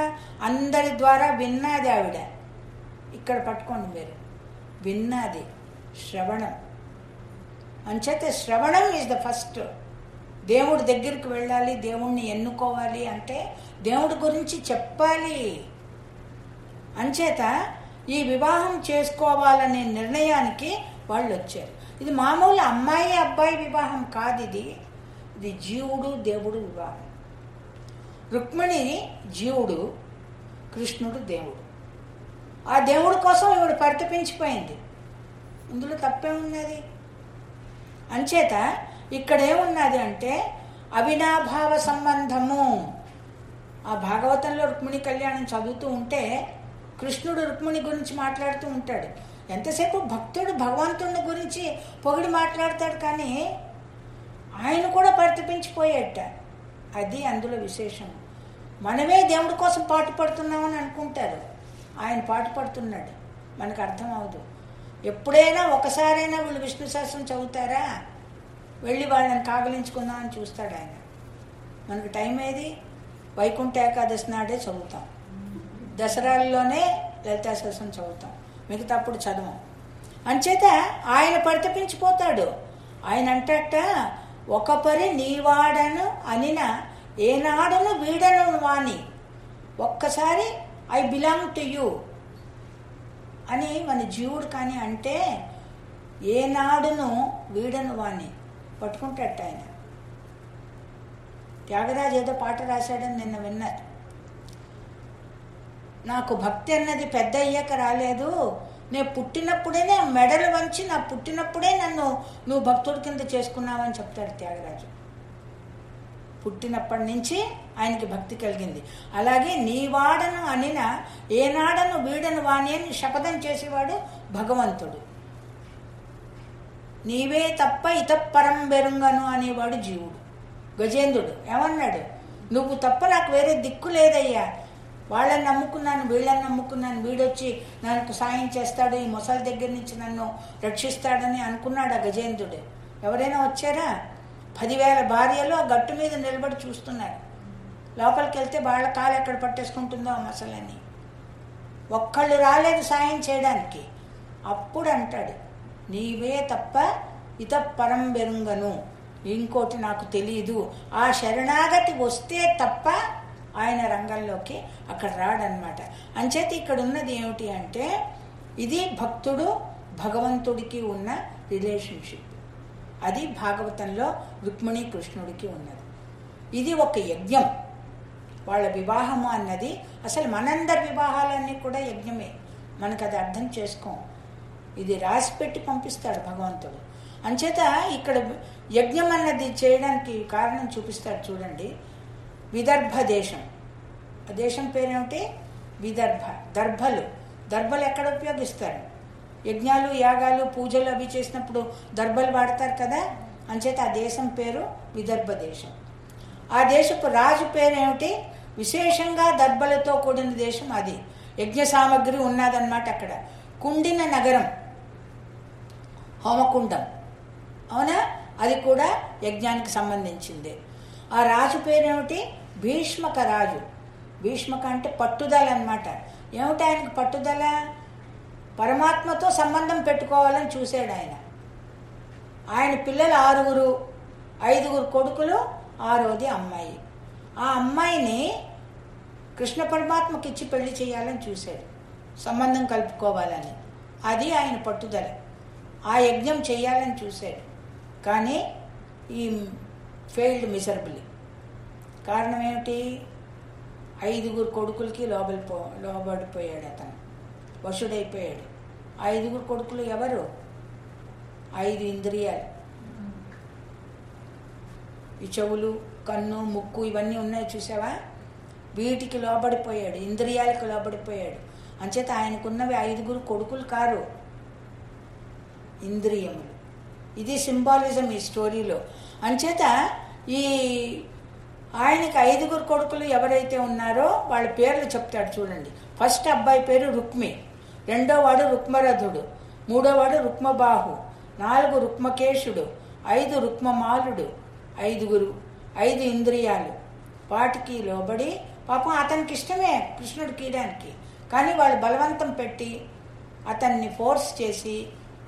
అందరి ద్వారా విన్నది ఆవిడ. ఇక్కడ పట్టుకోండి, మీరు విన్నది శ్రవణం. అంచేతే శ్రవణం ఈజ్ ద ఫస్ట్. దేవుడి దగ్గరికి వెళ్ళాలి, దేవుణ్ణి ఎన్నుకోవాలి అంటే దేవుడి గురించి చెప్పాలి. అంచేత ఈ వివాహం చేసుకోవాలనే నిర్ణయానికి వాళ్ళు వచ్చారు. ఇది మామూలు అమ్మాయి అబ్బాయి వివాహం కాదు, ఇది ఇది జీవుడు దేవుడు వివాహం. రుక్మిణి జీవుడు, కృష్ణుడు దేవుడు. ఆ దేవుడి కోసం ఇవిడు పరితపించిపోయింది, ఇందులో తప్పేమున్నది? అంచేత ఇక్కడేమున్నది అంటే అవినాభావ సంబంధము. ఆ భాగవతంలో రుక్మిణి కళ్యాణం చదువుతూ ఉంటే కృష్ణుడు రుక్మిణి గురించి మాట్లాడుతూ ఉంటాడు. ఎంతసేపు భక్తుడు భగవంతుని గురించి పొగిడి మాట్లాడతాడు, కానీ ఆయన కూడా పరితపించిపోయేట. అది అందులో విశేషం. మనమే దేవుడి కోసం పాటు పడుతున్నామని అనుకుంటారు, ఆయన పాటు పడుతున్నాడు, మనకు అర్థం అవదు. ఎప్పుడైనా ఒకసారైనా వీళ్ళు విష్ణు సహస్రం చదువుతారా? వెళ్ళి వాళ్ళని కాగలించుకుందామని చూస్తాడు ఆయన. మనకు టైం ఏది? వైకుంఠ ఏకాదశి నాడే చదువుతాం, దసరాల్లోనే లలితా సహస్రం చదువుతాం, మిగతాప్పుడు చదవం. అంచేత ఆయన పరితపించిపోతాడు. ఆయన అంటట, ఒక పరి నీవాడను అనిన ఏనాడను వీడను వాణి, ఒక్కసారి ఐ బిలాంగ్ టు యూ అని మన జీవుడు కానీ అంటే ఏనాడును వీడను వాణ్ణి పట్టుకుంటాడట ఆయన. త్యాగరాజు ఏదో పాట రాశాడని నిన్న విన్నారు. నాకు భక్తి అన్నది పెద్ద అయ్యాక రాలేదు, నేను పుట్టినప్పుడే మెడలు వంచి నా పుట్టినప్పుడే నన్ను నువ్వు భక్తుడి కింద చేసుకున్నావని చెప్తాడు త్యాగరాజు. పుట్టినప్పటి నుంచి ఆయనకి భక్తి కలిగింది. అలాగే నీ వాడను అనిన ఏనాడను వీడను వాణి అని శపథం చేసేవాడు భగవంతుడు. నీవే తప్ప ఇతపరం బెరుంగను అనేవాడు జీవుడు. గజేంద్రుడు ఏమన్నాడు? నువ్వు తప్ప నాకు వేరే దిక్కు లేదయ్యా, వాళ్ళని నమ్ముకున్నాను, వీళ్ళని నమ్ముకున్నాను, వీడొచ్చి నాకు సాయం చేస్తాడు, ఈ మొసలి దగ్గర నుంచి నన్ను రక్షిస్తాడని అనుకున్నాడు ఆ గజేంద్రుడు. ఎవరైనా వచ్చారా? 10,000 భార్యలు ఆ గట్టు మీద నిలబడి చూస్తున్నారు, లోపలికి వెళ్తే వాళ్ళ కాలు ఎక్కడ పట్టేసుకుంటుందో ఆ మొసలని. ఒక్కళ్ళు రాలేదు సాయం చేయడానికి. అప్పుడు అంటాడు, నీవే తప్ప ఇత పరం బెరుంగను, ఇంకోటి నాకు తెలియదు. ఆ శరణాగతి వస్తే తప్ప ఆయన రంగంలోకి అక్కడ రాడనమాట. అంచేత ఇక్కడ ఉన్నది ఏమిటి అంటే ఇది భక్తుడు భగవంతుడికి ఉన్న రిలేషన్షిప్. అది భాగవతంలో రుక్మిణి కృష్ణుడికి ఉన్నది. ఇది ఒక యజ్ఞం, వాళ్ళ వివాహము అన్నది. అసలు మనందరి వివాహాలన్నీ కూడా యజ్ఞమే, మనకు అది అర్థం చేసుకోం. ఇది రాసి పెట్టి పంపిస్తాడు భగవంతుడు. అంచేత ఇక్కడ యజ్ఞం అన్నది చేయడానికి కారణం చూపిస్తాడు. చూడండి, విదర్భ దేశం, ఆ దేశం పేరేమిటి? విదర్భ. దర్భలు, దర్భలు ఎక్కడ ఉపయోగిస్తారు? యజ్ఞాలు యాగాలు పూజలు అవి చేసినప్పుడు దర్భలు వాడతారు కదా. అంచేత ఆ దేశం పేరు విదర్భ దేశం. ఆ దేశపు రాజు పేరేమిటి? విశేషంగా దర్భలతో కూడిన దేశం అది. యజ్ఞ సామగ్రి ఉన్నదన్నమాట అక్కడ. కుండిన నగరం, హోమకుండం, అవునా? అది కూడా యజ్ఞానికి సంబంధించిందే. ఆ రాజు పేరేమిటి? భీష్మక రాజు. భీష్మక అంటే పట్టుదల అన్నమాట. ఏమిటి ఆయనకు పట్టుదల? పరమాత్మతో సంబంధం పెట్టుకోవాలని చూశాడు ఆయన. ఆయన పిల్లలు 6, 5 కొడుకులు, 6వది అమ్మాయి. ఆ అమ్మాయిని కృష్ణ పరమాత్మకి ఇచ్చి పెళ్లి చేయాలని చూశాడు, సంబంధం కలుపుకోవాలని. అది ఆయన పట్టుదల. ఆ యజ్ఞం చేయాలని చూశాడు, కానీ ఈ ఫెయిల్డ్ మిజరబుల్లీ. కారణం ఏమిటి? 5 కొడుకులకి లోబడిపోయాడు అతను, వశుడైపోయాడు. 5 కొడుకులు ఎవరు? 5 ఇంద్రియాలు. ఈ చెవులు, కన్ను, ముక్కు ఇవన్నీ ఉన్నాయి చూసావా? వీటికి లోబడిపోయాడు, ఇంద్రియాలకు లోబడిపోయాడు. అంచేత ఆయనకున్నవి 5 కొడుకులు కారు, ఇంద్రియములు. ఇది సింబాలిజం ఈ స్టోరీలో. అంచేత ఈ ఆయనకి 5 కొడుకులు ఎవరైతే ఉన్నారో వాళ్ళ పేర్లు చెప్తాడు చూడండి. ఫస్ట్ అబ్బాయి పేరు రుక్మి, రెండోవాడు రుక్మరథుడు, మూడోవాడు రుక్మబాహు, 4 రుక్మకేశుడు, 5 రుక్మమాలుడు. 5 5 ఇంద్రియాలు వాటికి లోబడి పాపం అతనికి ఇష్టమే కృష్ణుడు కీయడానికి, కానీ వాళ్ళు బలవంతం పెట్టి అతన్ని ఫోర్స్ చేసి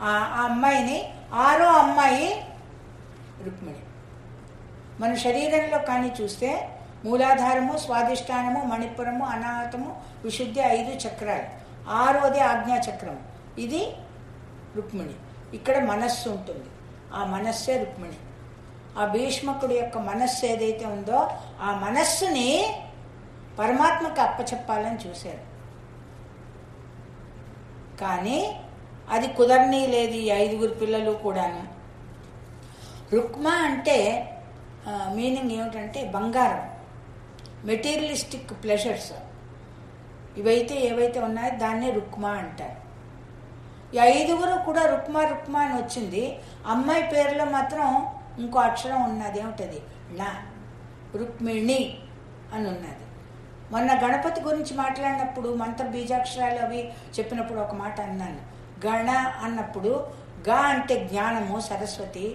ఆ అమ్మాయిని, 6వ అమ్మాయి రుక్మిణి. మన శరీరంలో కానీ చూస్తే మూలాధారము, స్వాధిష్టానము, మణిపురము, అనాహతము, విశుద్ధి 5 చక్రాలు, 6వది ఆజ్ఞాచక్రం, ఇది రుక్మిణి. ఇక్కడ మనస్సు ఉంటుంది, ఆ మనస్సే రుక్మిణి. ఆ భీష్మకుడి యొక్క మనస్సు ఏదైతే ఉందో ఆ మనస్సుని పరమాత్మకు అప్పచెప్పాలని చూశారు, కానీ అది కుదరని లేదు. 5 పిల్లలు కూడాను. రుక్మ అంటే మీనింగ్ ఏమిటంటే బంగారం, మెటీరియలిస్టిక్ ప్లెజర్స్ ఇవైతే ఏవైతే ఉన్నాయో దాన్నే రుక్మ అంటారు. ఈ 5 కూడా రుక్మ రుక్మ అని వచ్చింది. అమ్మాయి పేరులో మాత్రం ఇంకో అక్షరం ఉన్నది, ఏమిటది? లా, రుక్మిణి అని ఉన్నది. మొన్న గణపతి గురించి మాట్లాడినప్పుడు మంత్ర బీజాక్షరాలు అవి చెప్పినప్పుడు ఒక మాట అన్నాను. గణ అన్నప్పుడు గ అంటే జ్ఞానము, సరస్వతి,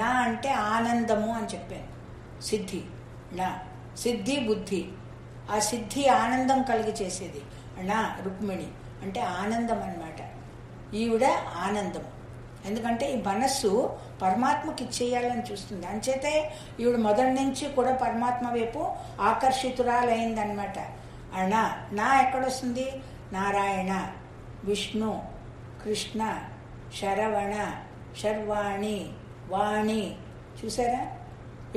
నా అంటే ఆనందము అని చెప్పాను. సిద్ధి, నా సిద్ధి బుద్ధి, ఆ సిద్ధి ఆనందం కలిగి చేసేది. నా రుక్మిణి అంటే ఆనందం అన్నమాట. ఈవిడ ఆనందం, ఎందుకంటే ఈ మనస్సు పరమాత్మకి ఇచ్చేయాలని చూస్తుంది. అంచేతే ఈవిడ మొదటి నుంచి కూడా పరమాత్మ వైపు ఆకర్షితురాలైందనమాట. అనా నా ఎక్కడొస్తుంది? నారాయణ, విష్ణు, కృష్ణ, శరవణ, శర్వాణి, వాణి. చూసారా,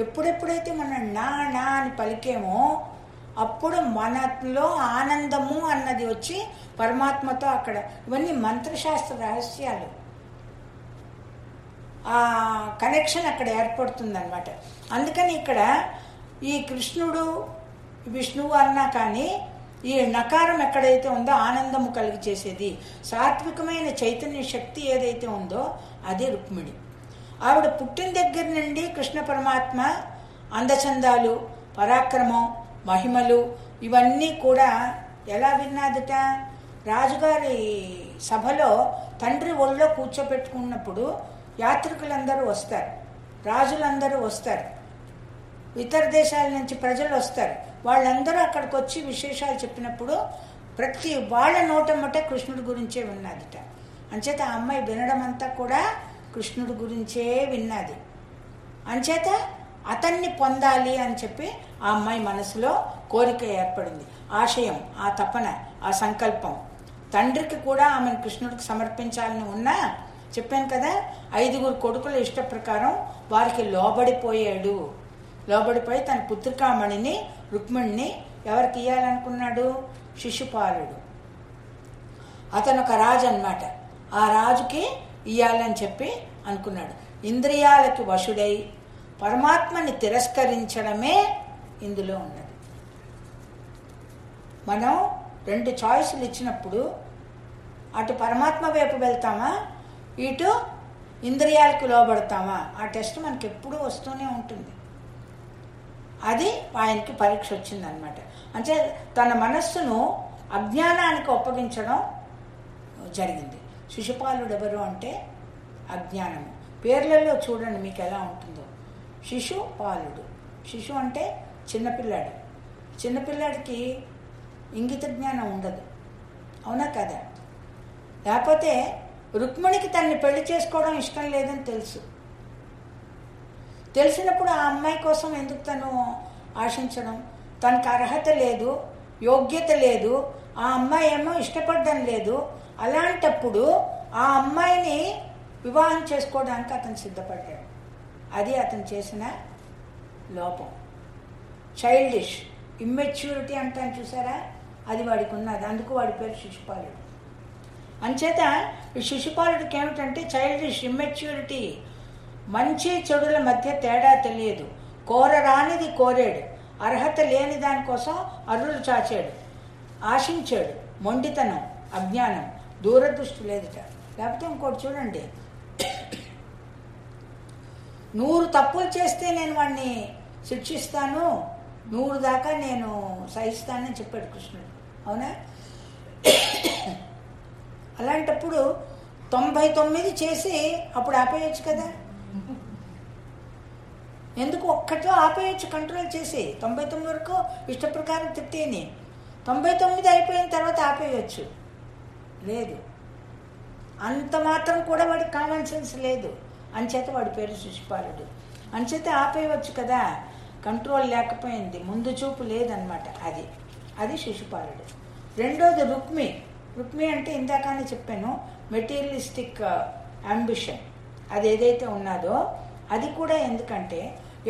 ఎప్పుడెప్పుడైతే మనం నా నా అని పలికేమో అప్పుడు మనలో ఆనందము అన్నది వచ్చి పరమాత్మతో అక్కడ. ఇవన్నీ మంత్రశాస్త్ర రహస్యాలు, ఆ కనెక్షన్ అక్కడ ఏర్పడుతుందన్నమాట. అందుకని ఇక్కడ ఈ కృష్ణుడు విష్ణువు అన్నా కానీ ఈ నకారం ఎక్కడైతే ఉందో ఆనందము కలిగి చేసేది, సాత్వికమైన చైతన్య శక్తి ఏదైతే ఉందో అదే రుక్మిణి. ఆవిడ పుట్టిన దగ్గర నుండి కృష్ణ పరమాత్మ అందచందాలు, పరాక్రమం, మహిమలు ఇవన్నీ కూడా ఎలా విన్నాదట? రాజుగారి సభలో తండ్రి ఒళ్ళో కూర్చోపెట్టుకున్నప్పుడు యాత్రికులందరూ వస్తారు, రాజులందరూ వస్తారు, ఇతర దేశాల నుంచి ప్రజలు వస్తారు. వాళ్ళందరూ అక్కడికి వచ్చి విశేషాలు చెప్పినప్పుడు ప్రతి వాళ్ళ నోటమ్మటే కృష్ణుడి గురించే విన్నదిట. అంచేత ఆ అమ్మాయి వినడం అంతా కూడా కృష్ణుడి గురించే విన్నది. అంచేత అతన్ని పొందాలి అని చెప్పి ఆ అమ్మాయి మనసులో కోరిక ఏర్పడింది, ఆశయం, ఆ తపన, ఆ సంకల్పం. తండ్రికి కూడా ఆమెను కృష్ణుడికి సమర్పించాలని ఉన్నా, చెప్పాను కదా 5 కొడుకుల ఇష్ట ప్రకారం వారికి లోబడిపోయాడు. లోబడిపోయి తన పుత్రికామణిని రుక్మిణిని ఎవరికి ఇయ్యాలనుకున్నాడు? శిశుపాలుడు, అతను ఒక రాజు అన్నమాట. ఆ రాజుకి ఇయ్యాలని చెప్పి అనుకున్నాడు. ఇంద్రియాలకి వశుడై పరమాత్మని తిరస్కరించడమే ఇందులో ఉన్నది. మనం 2 చాయిస్లు ఇచ్చినప్పుడు అటు పరమాత్మ వైపు వెళ్తామా, ఇటు ఇంద్రియాలకు లోబడతామా? ఆ టెస్ట్ మనకి ఎప్పుడూ వస్తూనే ఉంటుంది. అది ఆయనకి పరీక్ష వచ్చిందనమాట. అంటే తన మనస్సును అజ్ఞానానికి అప్పగించడం జరిగింది. శిశుపాలుడు ఎవరు అంటే అజ్ఞానము. పేర్లలో చూడండి మీకు ఎలా ఉంటుందో. శిశుపాలుడు, శిశు అంటే చిన్నపిల్లాడు. చిన్నపిల్లాడికి ఇంగిత జ్ఞానం ఉండదు, అవునా కదా? లేకపోతే రుక్మిణికి తనని పెళ్లి చేసుకోవడం ఇష్టం లేదని తెలుసు. తెలిసినప్పుడు ఆ అమ్మాయి కోసం ఎందుకు తను ఆశించడం? తనకు అర్హత లేదు, యోగ్యత లేదు, ఆ అమ్మాయి ఏమో ఇష్టపడడం లేదు. అలాంటప్పుడు ఆ అమ్మాయిని వివాహం చేసుకోవడానికి అతను సిద్ధపడ్డాడు. అది అతను చేసిన లోపం, చైల్డిష్, ఇమ్మెచ్యూరిటీ అంటాను చూసారా, అది వాడికి ఉన్నది. అందుకు వాడి పేరు శిశుపాలుడు. అంచేత ఈ శిశుపాలుడికి ఏమిటంటే చైల్డిష్, ఇమ్మెచ్యూరిటీ, మంచి చెడుల మధ్య తేడా తెలియదు, కోరరానిది కోరాడు, అర్హత లేని దానికోసం అరులు చాచాడు, ఆశించాడు, మొండితనం, అజ్ఞానం, దూరదృష్టి లేదుట. లేకపోతే ఇంకోటి చూడండి, 100 తప్పులు చేస్తే నేను వాడిని శిక్షిస్తాను, 100 దాకా నేను సహిస్తానని చెప్పాడు కృష్ణుడు. అవునా? అలాంటప్పుడు 99 చేసి అప్పుడు ఆపేయచ్చు కదా. ఎందుకు ఒక్కటో ఆపేయచ్చు, కంట్రోల్ చేసి 99 వరకు ఇష్టప్రకారం తిట్టేని, 99 అయిపోయిన తర్వాత ఆపేయచ్చు. లేదు, అంత మాత్రం కూడా వాడికి కామన్ సెన్స్ లేదు. అంచేత వాడి పేరు శిశుపాలుడు. అంచేత ఆపేయవచ్చు కదా, కంట్రోల్ లేకపోయింది, ముందు చూపు లేదనమాట. అది శిశుపాలుడు. రెండోది రుక్మి. రుక్మి అంటే ఇందాకనే చెప్పాను, మెటీరియలిస్టిక్ అంబిషన్ అది ఏదైతే ఉన్నదో అది కూడా. ఎందుకంటే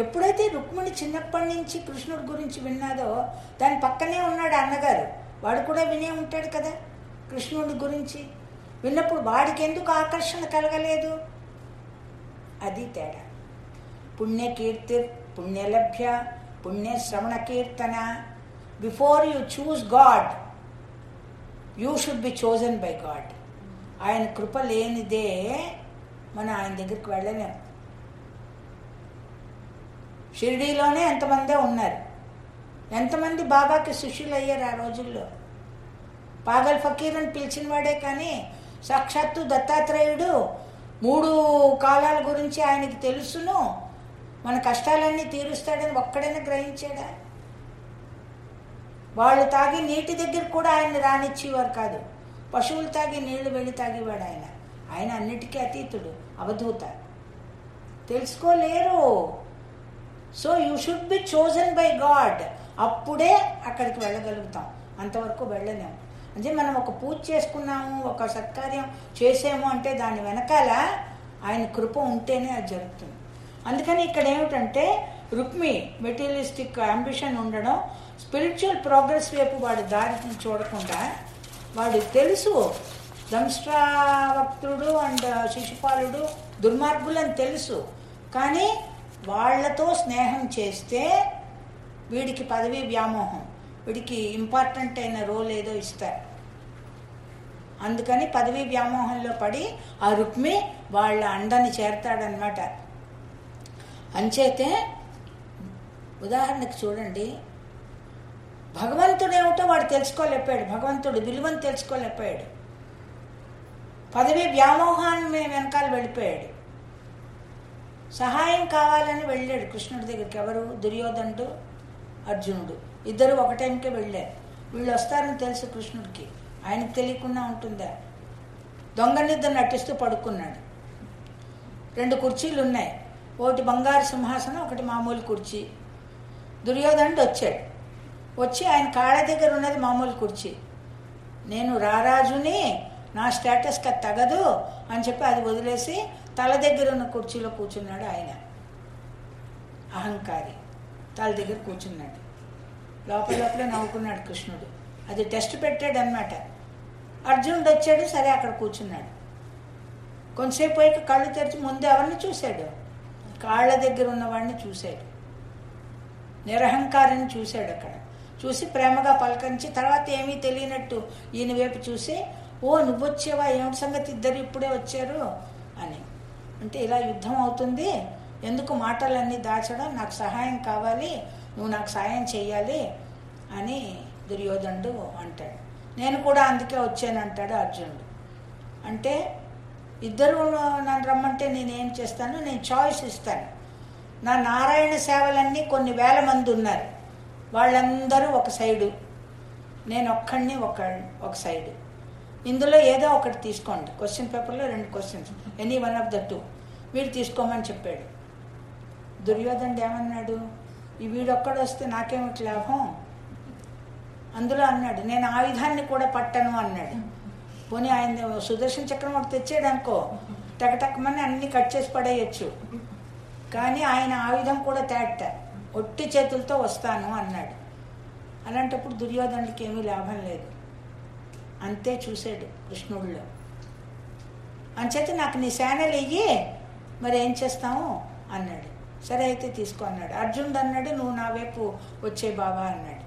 ఎప్పుడైతే రుక్మిణి చిన్నప్పటి నుంచి కృష్ణుడి గురించి విన్నాదో, దాని పక్కనే ఉన్నాడు అన్నగారు, వాడు కూడా వినే ఉంటాడు కదా కృష్ణుడి గురించి. విన్నప్పుడు వాడికి ఎందుకు ఆకర్షణ కలగలేదు? అది తేడా. పుణ్యకీర్తి పుణ్యలభ్య పుణ్య శ్రవణ కీర్తన. Before you choose God you should be chosen by God. ఆయన కృప లేనిదే మనం ఆయన దగ్గరికి వెళ్ళలేము. షిరిడీలోనే ఎంతమందే ఉన్నారు, ఎంతమంది బాబాకి శిష్యులు అయ్యారు ఆ రోజుల్లో. పాగల్ ఫకీర్ అని పిలిచిన వాడే కానీ సాక్షాత్తు దత్తాత్రేయుడు. 3 కాలాల గురించి ఆయనకి తెలుసును, మన కష్టాలన్నీ తీరుస్తాడని ఒక్కడైనా గ్రహించాడా? వాళ్ళు తాగి నీటి దగ్గర కూడా ఆయన రానిచ్చేవారు కాదు. పశువులు తాగి నీళ్లు వెళ్ళి తాగేవాడు ఆయన. ఆయన అన్నిటికీ అతీతుడు, అవధూత. తెలుసుకోలేరు. So you should be chosen by God. అప్పుడే అక్కడికి వెళ్ళగలుగుతాం, అంతవరకు వెళ్ళలేము. అంటే మనం ఒక పూజ చేసుకున్నాము, ఒక సత్కార్యం చేసాము అంటే దాని వెనకాల ఆయన కృప ఉంటేనే అది జరుగుతుంది. అందుకని ఇక్కడ ఏమిటంటే రుక్మి మెటీరియలిస్టిక్ అంబిషన్ ఉండడం, స్పిరిచువల్ ప్రోగ్రెస్ వైపు వాడు దారిని చూడకుండా, వాడు తెలుసు దంష్ట్రావక్తుడు అండ్ శిశుపాలుడు దుర్మార్గులని తెలుసు, కానీ వాళ్లతో స్నేహం చేస్తే వీడికి పదవి వ్యామోహం, వీడికి ఇంపార్టెంట్ అయిన రోల్ ఏదో ఇస్తారు. అందుకని పదవి వ్యామోహంలో పడి ఆ రుక్మి వాళ్ళ అండని చేరతాడనమాట. అంచేతే ఉదాహరణకు చూడండి, భగవంతుడు ఏమిటో వాడు తెలుసుకోలేకపోయాడు, భగవంతుడు విలువను తెలుసుకోలేకపోయాడు, పదవి వ్యామోహాన్ని వెనకాల వెళ్ళిపోయాడు. సహాయం కావాలని వెళ్ళాడు కృష్ణుడి దగ్గరికి. ఎవరు? దుర్యోధనుడు, అర్జునుడు, ఇద్దరు ఒక టైంకే వెళ్ళారు. వీళ్ళు వస్తారని తెలుసు కృష్ణుడికి, ఆయనకు తెలియకుండా ఉంటుందా? దొంగనిద్దరు నటిస్తూ పడుకున్నాడు. 2 కుర్చీలు ఉన్నాయి, ఒకటి బంగారు సింహాసనం, ఒకటి మామూలు కుర్చీ. దుర్యోధనుడు వచ్చాడు, వచ్చి ఆయన కాళ్ళ దగ్గర ఉన్నది మామూలు కుర్చీ. నేను రారాజుని, నా స్టేటస్కి అది తగదు అని చెప్పి అది వదిలేసి తల దగ్గర ఉన్న కుర్చీలో కూర్చున్నాడు. ఆయన అహంకారి, తల దగ్గర కూర్చున్నాడు. లోపల లోపల నవ్వుకున్నాడు కృష్ణుడు, అది టెస్ట్ పెట్టాడు అనమాట. అర్జునుడు వచ్చాడు, సరే అక్కడ కూర్చున్నాడు. కొంతసేపు పోయి కళ్ళు తెరిచి ముందు ఎవరిని చూశాడు? కాళ్ళ దగ్గర ఉన్నవాడిని చూశాడు, నిరహంకారిని చూశాడు. అక్కడ చూసి ప్రేమగా పలకరించి, తర్వాత ఏమీ తెలియనట్టు ఈయన వైపు చూసి, ఓ నువ్వు వచ్చేవా, ఏమిటి సంగతి, ఇద్దరు ఇప్పుడే వచ్చారు అని అంటే, ఇలా యుద్ధం అవుతుంది, ఎందుకు మాటలన్నీ దాచడం, నాకు సహాయం కావాలి, నువ్వు నాకు సహాయం చేయాలి అని దుర్యోధనుడు అంటాడు. నేను కూడా అందుకే వచ్చానంటాడు అర్జునుడు. అంటే ఇద్దరు నన్ను రమ్మంటే నేనేం చేస్తాను? నేను చాయిస్ ఇస్తాను. నా నారాయణ సేవలన్నీ కొన్ని వేల మంది ఉన్నారు, వాళ్ళందరూ ఒక సైడు, నేను ఒక్కడిని ఒక సైడు. ఇందులో ఏదో ఒకటి తీసుకోండి. క్వశ్చన్ పేపర్లో 2 questions, any one of the 2 వీడు తీసుకోమని చెప్పాడు. దుర్యోధనుడు ఏమన్నాడు? ఈ వీడొక్కడు వస్తే నాకేమిటి లాభం అందులో అన్నాడు. నేను ఆయుధాన్ని కూడా పట్టను అన్నాడు. పోనీ ఆయన సుదర్శన చక్రం ఒకటి తెచ్చాడు అనుకో, టకటకమని అన్ని కట్ చేసి పడేయచ్చు, కానీ ఆయన ఆయుధం కూడా తేట, ఒట్టి చేతులతో వస్తాను అన్నాడు. అలాంటప్పుడు దుర్యోధనుడికి ఏమీ లాభం లేదు. అంతే చూశాడు కృష్ణుడిలో. అంచేత నాకు నీ సేనలు ఇయ్యి, మరి ఏం చేస్తాము అన్నాడు. సరే అయితే తీసుకో అన్నాడు. అర్జునుడు అన్నాడు, నువ్వు నా వైపు వచ్చే బావా అన్నాడు.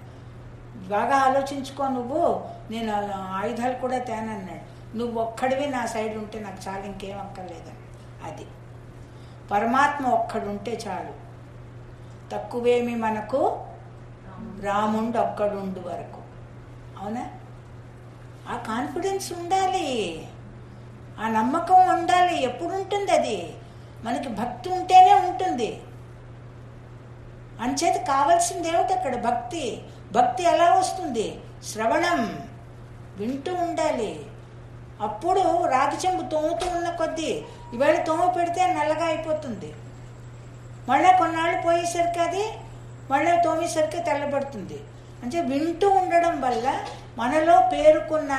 బాగా ఆలోచించుకో, నువ్వు నేను ఆయుధాలు కూడా తేనన్నాడు. నువ్వు ఒక్కడివి నా సైడ్ ఉంటే నాకు చాలు, ఇంకేం అక్కర్లేదన్నాడు. అది పరమాత్మ ఒక్కడుంటే చాలు, తక్కువేమి మనకు రాముండు అక్కడుండు వరకు. అవునా? ఆ కాన్ఫిడెన్స్ ఉండాలి, ఆ నమ్మకం ఉండాలి. ఎప్పుడు ఉంటుంది అది? మనకి భక్తి ఉంటేనే ఉంటుంది. అంచేత కావాల్సింది ఏమిటి అక్కడ? భక్తి. భక్తి ఎలా వస్తుంది? శ్రవణం, వింటూ ఉండాలి. అప్పుడు రాగి చెంబు తోముతూ ఉన్న కొద్దీ, ఇవాళ తోమ పెడితే నల్లగా అయిపోతుంది, మళ్ళీ కొన్నాళ్ళు పోయేసరికి అది మళ్ళీ తోమేసరికి తెల్లబడుతుంది. అంటే వింటూ ఉండడం వల్ల మనలో పేరుకున్న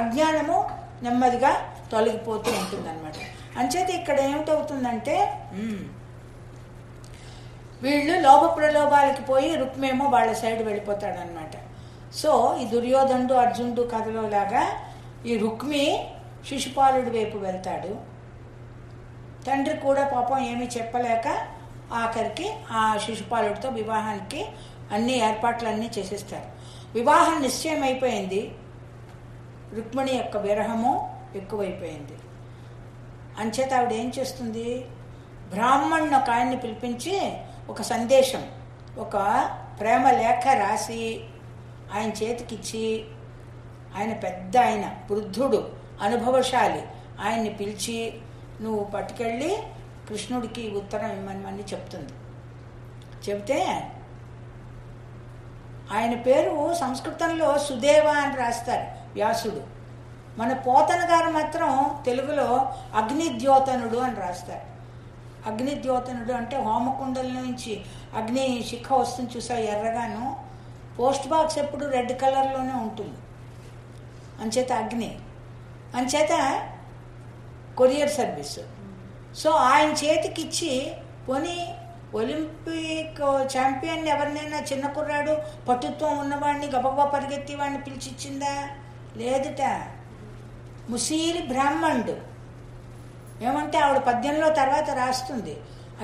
అజ్ఞానము నెమ్మదిగా తొలగిపోతూ ఉంటుంది అనమాట. అంచేత ఇక్కడ ఏమిటవుతుందంటే, వీళ్ళు లోభ ప్రలోభాలకి పోయి రుక్మేమో వాళ్ళ సైడ్ వెళ్ళిపోతాడు అనమాట. సో ఈ దుర్యోధనుడు అర్జునుడు కథలో లాగా ఈ రుక్మి శిశుపాలుడి వైపు వెళ్తాడు. తండ్రి కూడా పాపం ఏమీ చెప్పలేక ఆఖరికి ఆ శిశుపాలుడితో వివాహానికి అన్ని ఏర్పాట్లన్నీ చేసేస్తారు. వివాహం నిశ్చయం అయిపోయింది. రుక్మిణి యొక్క విరహము ఎక్కువైపోయింది. అంచేత ఆవిడ ఏం చేస్తుంది, బ్రాహ్మణ్ ఒక ఆయన్ని పిలిపించి ఒక సందేశం, ఒక ప్రేమ లేఖ రాసి ఆయన చేతికిచ్చి, ఆయన పెద్ద, ఆయన వృద్ధుడు, అనుభవశాలి, ఆయన్ని పిలిచి నువ్వు పట్టుకెళ్ళి కృష్ణుడికి ఉత్తరం ఇమ్మని చెప్తుంది. చెబితే ఆయన పేరు సంస్కృతంలో సుదేవ అని రాస్తారు వ్యాసుడు. మన పోతన గారు మాత్రం తెలుగులో అగ్నిద్యోతనుడు అని రాస్తారు. అగ్నిద్యోతనుడు అంటే హోమకుండల నుంచి అగ్ని శిఖ వస్తుంది చూసా, ఎర్రగాను. పోస్ట్ బాక్స్ ఎప్పుడు రెడ్ కలర్లోనే ఉంటుంది. అంచేత అగ్ని, అంచేత కొరియర్ సర్వీసు. సో ఆయన చేతికిచ్చి, పోనీ ఒలింపిక్ ఛాంపియన్ ఎవరినైనా చిన్న కుర్రాడు పట్టుత్వం ఉన్నవాడిని గబగబా పరిగెత్తి వాడిని పిలిచిచ్చిందా? లేదుట. ముసీరి బ్రాహ్మణుడు. ఏమంటే ఆవిడ పద్యంలో తర్వాత రాస్తుంది,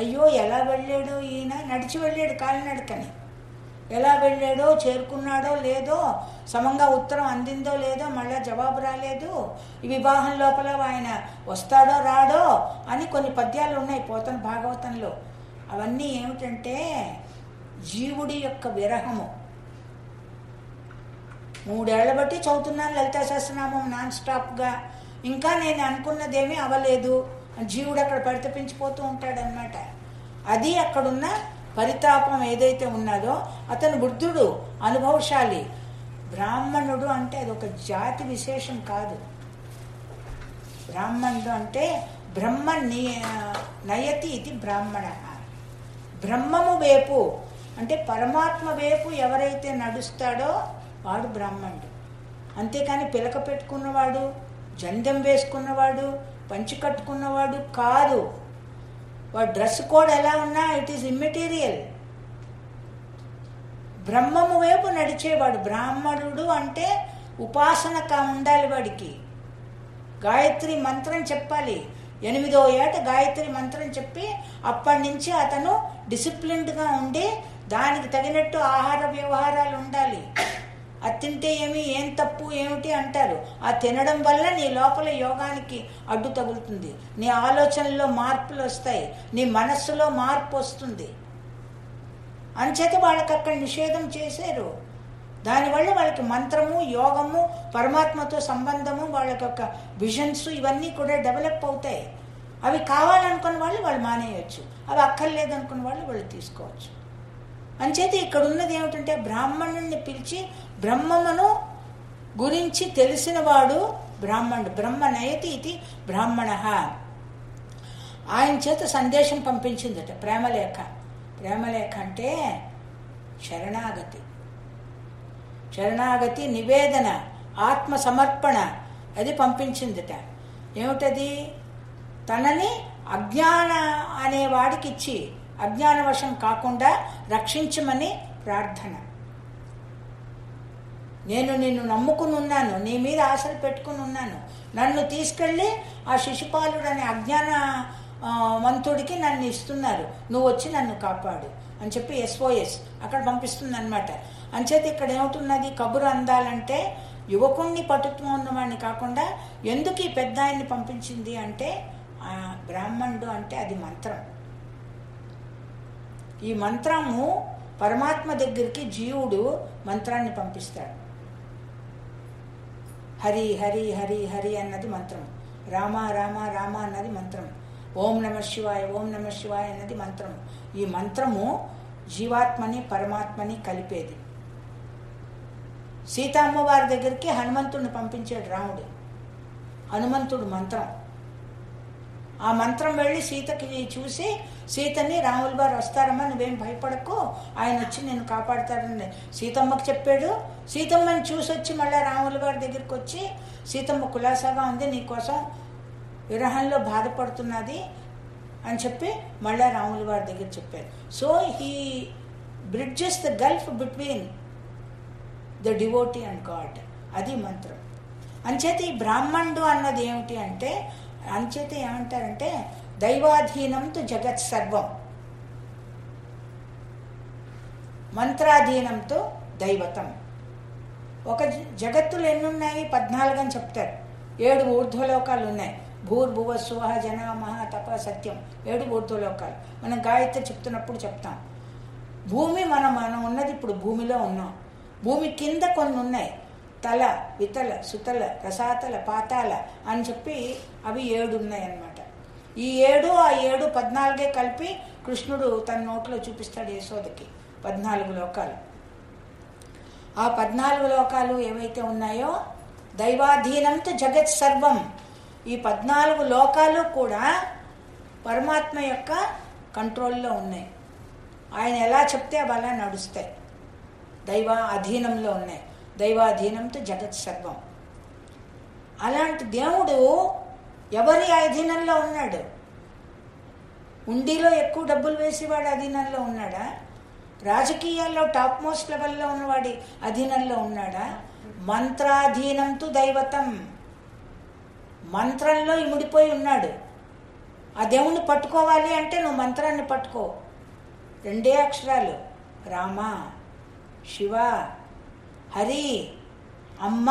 అయ్యో ఎలా వెళ్ళాడో ఈయన, నడిచి వెళ్ళాడు కాలినడకని, ఎలా వెళ్ళాడో, చేరుకున్నాడో లేదో, సమంగా ఉత్తరం అందిందో లేదో, మళ్ళీ జవాబు రాలేదు, ఈ వివాహం లోపల ఆయన వస్తాడో రాడో అని కొన్ని పద్యాలు ఉన్నాయి పోతన భాగవతంలో. అవన్నీ ఏమిటంటే జీవుడి యొక్క విరహము. 3 ఏళ్ల బట్టి చదువుతున్నాను లలితా సహస్రనామం నాన్ స్టాప్గా, ఇంకా నేను అనుకున్నదేమీ అవ్వలేదు, జీవుడు అక్కడ పరితపించిపోతూ ఉంటాడనమాట. అది అక్కడున్న పరితాపం ఏదైతే ఉన్నదో. అతను బుద్ధుడు, అనుభవశాలి, బ్రాహ్మణుడు అంటే అది ఒక జాతి విశేషం కాదు. బ్రాహ్మణుడు అంటే బ్రహ్మ నయతి ఇది బ్రాహ్మణ, బ్రహ్మము వేపు అంటే పరమాత్మ వేపు ఎవరైతే నడుస్తాడో వాడు బ్రాహ్మణుడు. అంతేకాని పిలక పెట్టుకున్నవాడు, జందెం వేసుకున్నవాడు, పంచి కట్టుకున్నవాడు కాదు. వాడు డ్రెస్ కోడ్ ఎలా ఉన్నా ఇట్ ఈజ్ ఇమ్మెటీరియల్. బ్రహ్మము వైపు నడిచేవాడు బ్రాహ్మణుడు. అంటే ఉపాసన ఉండాలి వాడికి, గాయత్రి మంత్రం చెప్పాలి. 8వ ఏట గాయత్రి మంత్రం చెప్పి అప్పటి నుంచి అతను డిసిప్లిన్డ్గా ఉండి దానికి తగినట్టు ఆహార వ్యవహారాలు ఉండాలి. అది తింటే ఏమి, ఏం తప్పు ఏమిటి అంటారు. ఆ తినడం వల్ల నీ లోపల యోగానికి అడ్డు తగులుతుంది, నీ ఆలోచనలో మార్పులు వస్తాయి, నీ మనస్సులో మార్పు వస్తుంది. అంచేత వాళ్ళకి అక్కడ నిషేధం చేశారు. దానివల్ల వాళ్ళకి మంత్రము, యోగము, పరమాత్మతో సంబంధము, వాళ్ళకి ఒక విజన్స్ ఇవన్నీ కూడా డెవలప్ అవుతాయి. అవి కావాలనుకున్న వాళ్ళు వాళ్ళు మానేయచ్చు, అవి అక్కర్లేదు అనుకున్న వాళ్ళు వాళ్ళు తీసుకోవచ్చు. అంచేత ఇక్కడ ఉన్నది ఏమిటంటే బ్రాహ్మణుడిని పిలిచి బ్రహ్మమును గురించి తెలిసినవాడు బ్రాహ్మణుడు. బ్రహ్మ నయతి ఇది బ్రాహ్మణ. ఆయన చేత సందేశం పంపించిందట ప్రేమలేఖ. ప్రేమలేఖ అంటే శరణాగతి, శరణాగతి, నివేదన, ఆత్మసమర్పణ అది పంపించిందట. ఏమిటది? తనని అజ్ఞాన అనే వాడికిచ్చి అజ్ఞానవశం కాకుండా రక్షించమని ప్రార్థన. నేను నిన్ను నమ్ముకుని ఉన్నాను, నీ మీద ఆశలు పెట్టుకుని ఉన్నాను, నన్ను తీసుకెళ్ళి ఆ శిశుపాలుడు అనే అజ్ఞాన మంతుడికి నన్ను ఇస్తున్నారు, నువ్వు వచ్చి నన్ను కాపాడు అని చెప్పి SOS అక్కడ పంపిస్తుంది అనమాట. అంచేత ఇక్కడ ఏమిటున్నది, కబురు అందాలంటే యువకుణ్ణి పట్టుత్వం ఉన్నవాడిని కాకుండా ఎందుకు ఈ పెద్ద ఆయన్ని పంపించింది అంటే ఆ బ్రాహ్మణుడు అంటే అది మంత్రం. ఈ మంత్రము పరమాత్మ దగ్గరికి జీవుడు మంత్రాన్ని పంపిస్తాడు. హరి హరి హరి హరి అన్నది మంత్రం, రామ రామ రామ అన్నది మంత్రం, ఓం నమః శివాయ అన్నది మంత్రం. ఈ మంత్రము జీవాత్మని పరమాత్మని కలిపేది. సీతామ్మవారి దగ్గరికి హనుమంతుడిని పంపించాడు రాముడు, హనుమంతుడు మంత్రం. ఆ మంత్రం వెళ్ళి సీతకి చూసి, సీతని రాముల వారు వస్తారమ్మా నువ్వేం భయపడకు, ఆయన వచ్చి నేను కాపాడతానని సీతమ్మకు చెప్పాడు. సీతమ్మని చూసి వచ్చి మళ్ళీ రాముల వారి దగ్గరికి వచ్చి, సీతమ్మ కులాసాగా ఉంది నీకోసం విరహంలో బాధపడుతున్నది అని చెప్పి మళ్ళీ రాముల వారి దగ్గర చెప్పారు. So he bridges the gulf between the devotee and God, అది మంత్రం. అంచేత ఈ బ్రాహ్మణుడు అన్నది ఏమిటి అంటే, అంచేత ఏమంటారంటే దైవాధీనంతో జగత్ సర్వం, మంత్రాధీనంతో దైవతం. ఒక జగత్తులు ఎన్నున్నాయి? 14 అని చెప్తారు. 7 ఊర్ధ్వలోకాలు ఉన్నాయి, భూర్భువ స్వహ జన మహ తప సత్యం, 7 ఊర్ధ్వలోకాలు. మనం గాయత్రి చెప్తున్నప్పుడు చెప్తాం. భూమి మనం ఉన్నది ఇప్పుడు భూమిలో ఉన్నాం. భూమి కింద కొన్ని ఉన్నాయి, తల వితల సుతల రసాతల పాతాల అని చెప్పి అవి 7 ఉన్నాయన్నమాట. ఈ 7 14 కలిపి కృష్ణుడు తన నోట్లో చూపిస్తాడు యశోదకి 14 లోకాలు. ఆ 14 లోకాలు ఏవైతే ఉన్నాయో దైవాధీనంతో జగత్ సర్వం, ఈ 14 లోకాలు కూడా పరమాత్మ యొక్క కంట్రోల్లో ఉన్నాయి. ఆయన ఎలా చెప్తే అవి అలా నడుస్తాయి, దైవ అధీనంలో ఉన్నాయి. దైవాధీనంతో జగత్ సర్వం. అలాంటి దేవుడు ఎవరి అధీనంలో ఉన్నాడు? ఉండిలో ఎక్కువ డబ్బులు వేసేవాడి అధీనంలో ఉన్నాడా? రాజకీయాల్లో టాప్ మోస్ట్ లెవెల్లో ఉన్నవాడి అధీనంలో ఉన్నాడా? మంత్రాధీనంతో దైవతం, మంత్రంలో ఇమిడిపోయి ఉన్నాడు. ఆ దేవుణ్ణి పట్టుకోవాలి అంటే నువ్వు మంత్రాన్ని పట్టుకో. 2 అక్షరాలు, రామ శివ హరి అమ్మ,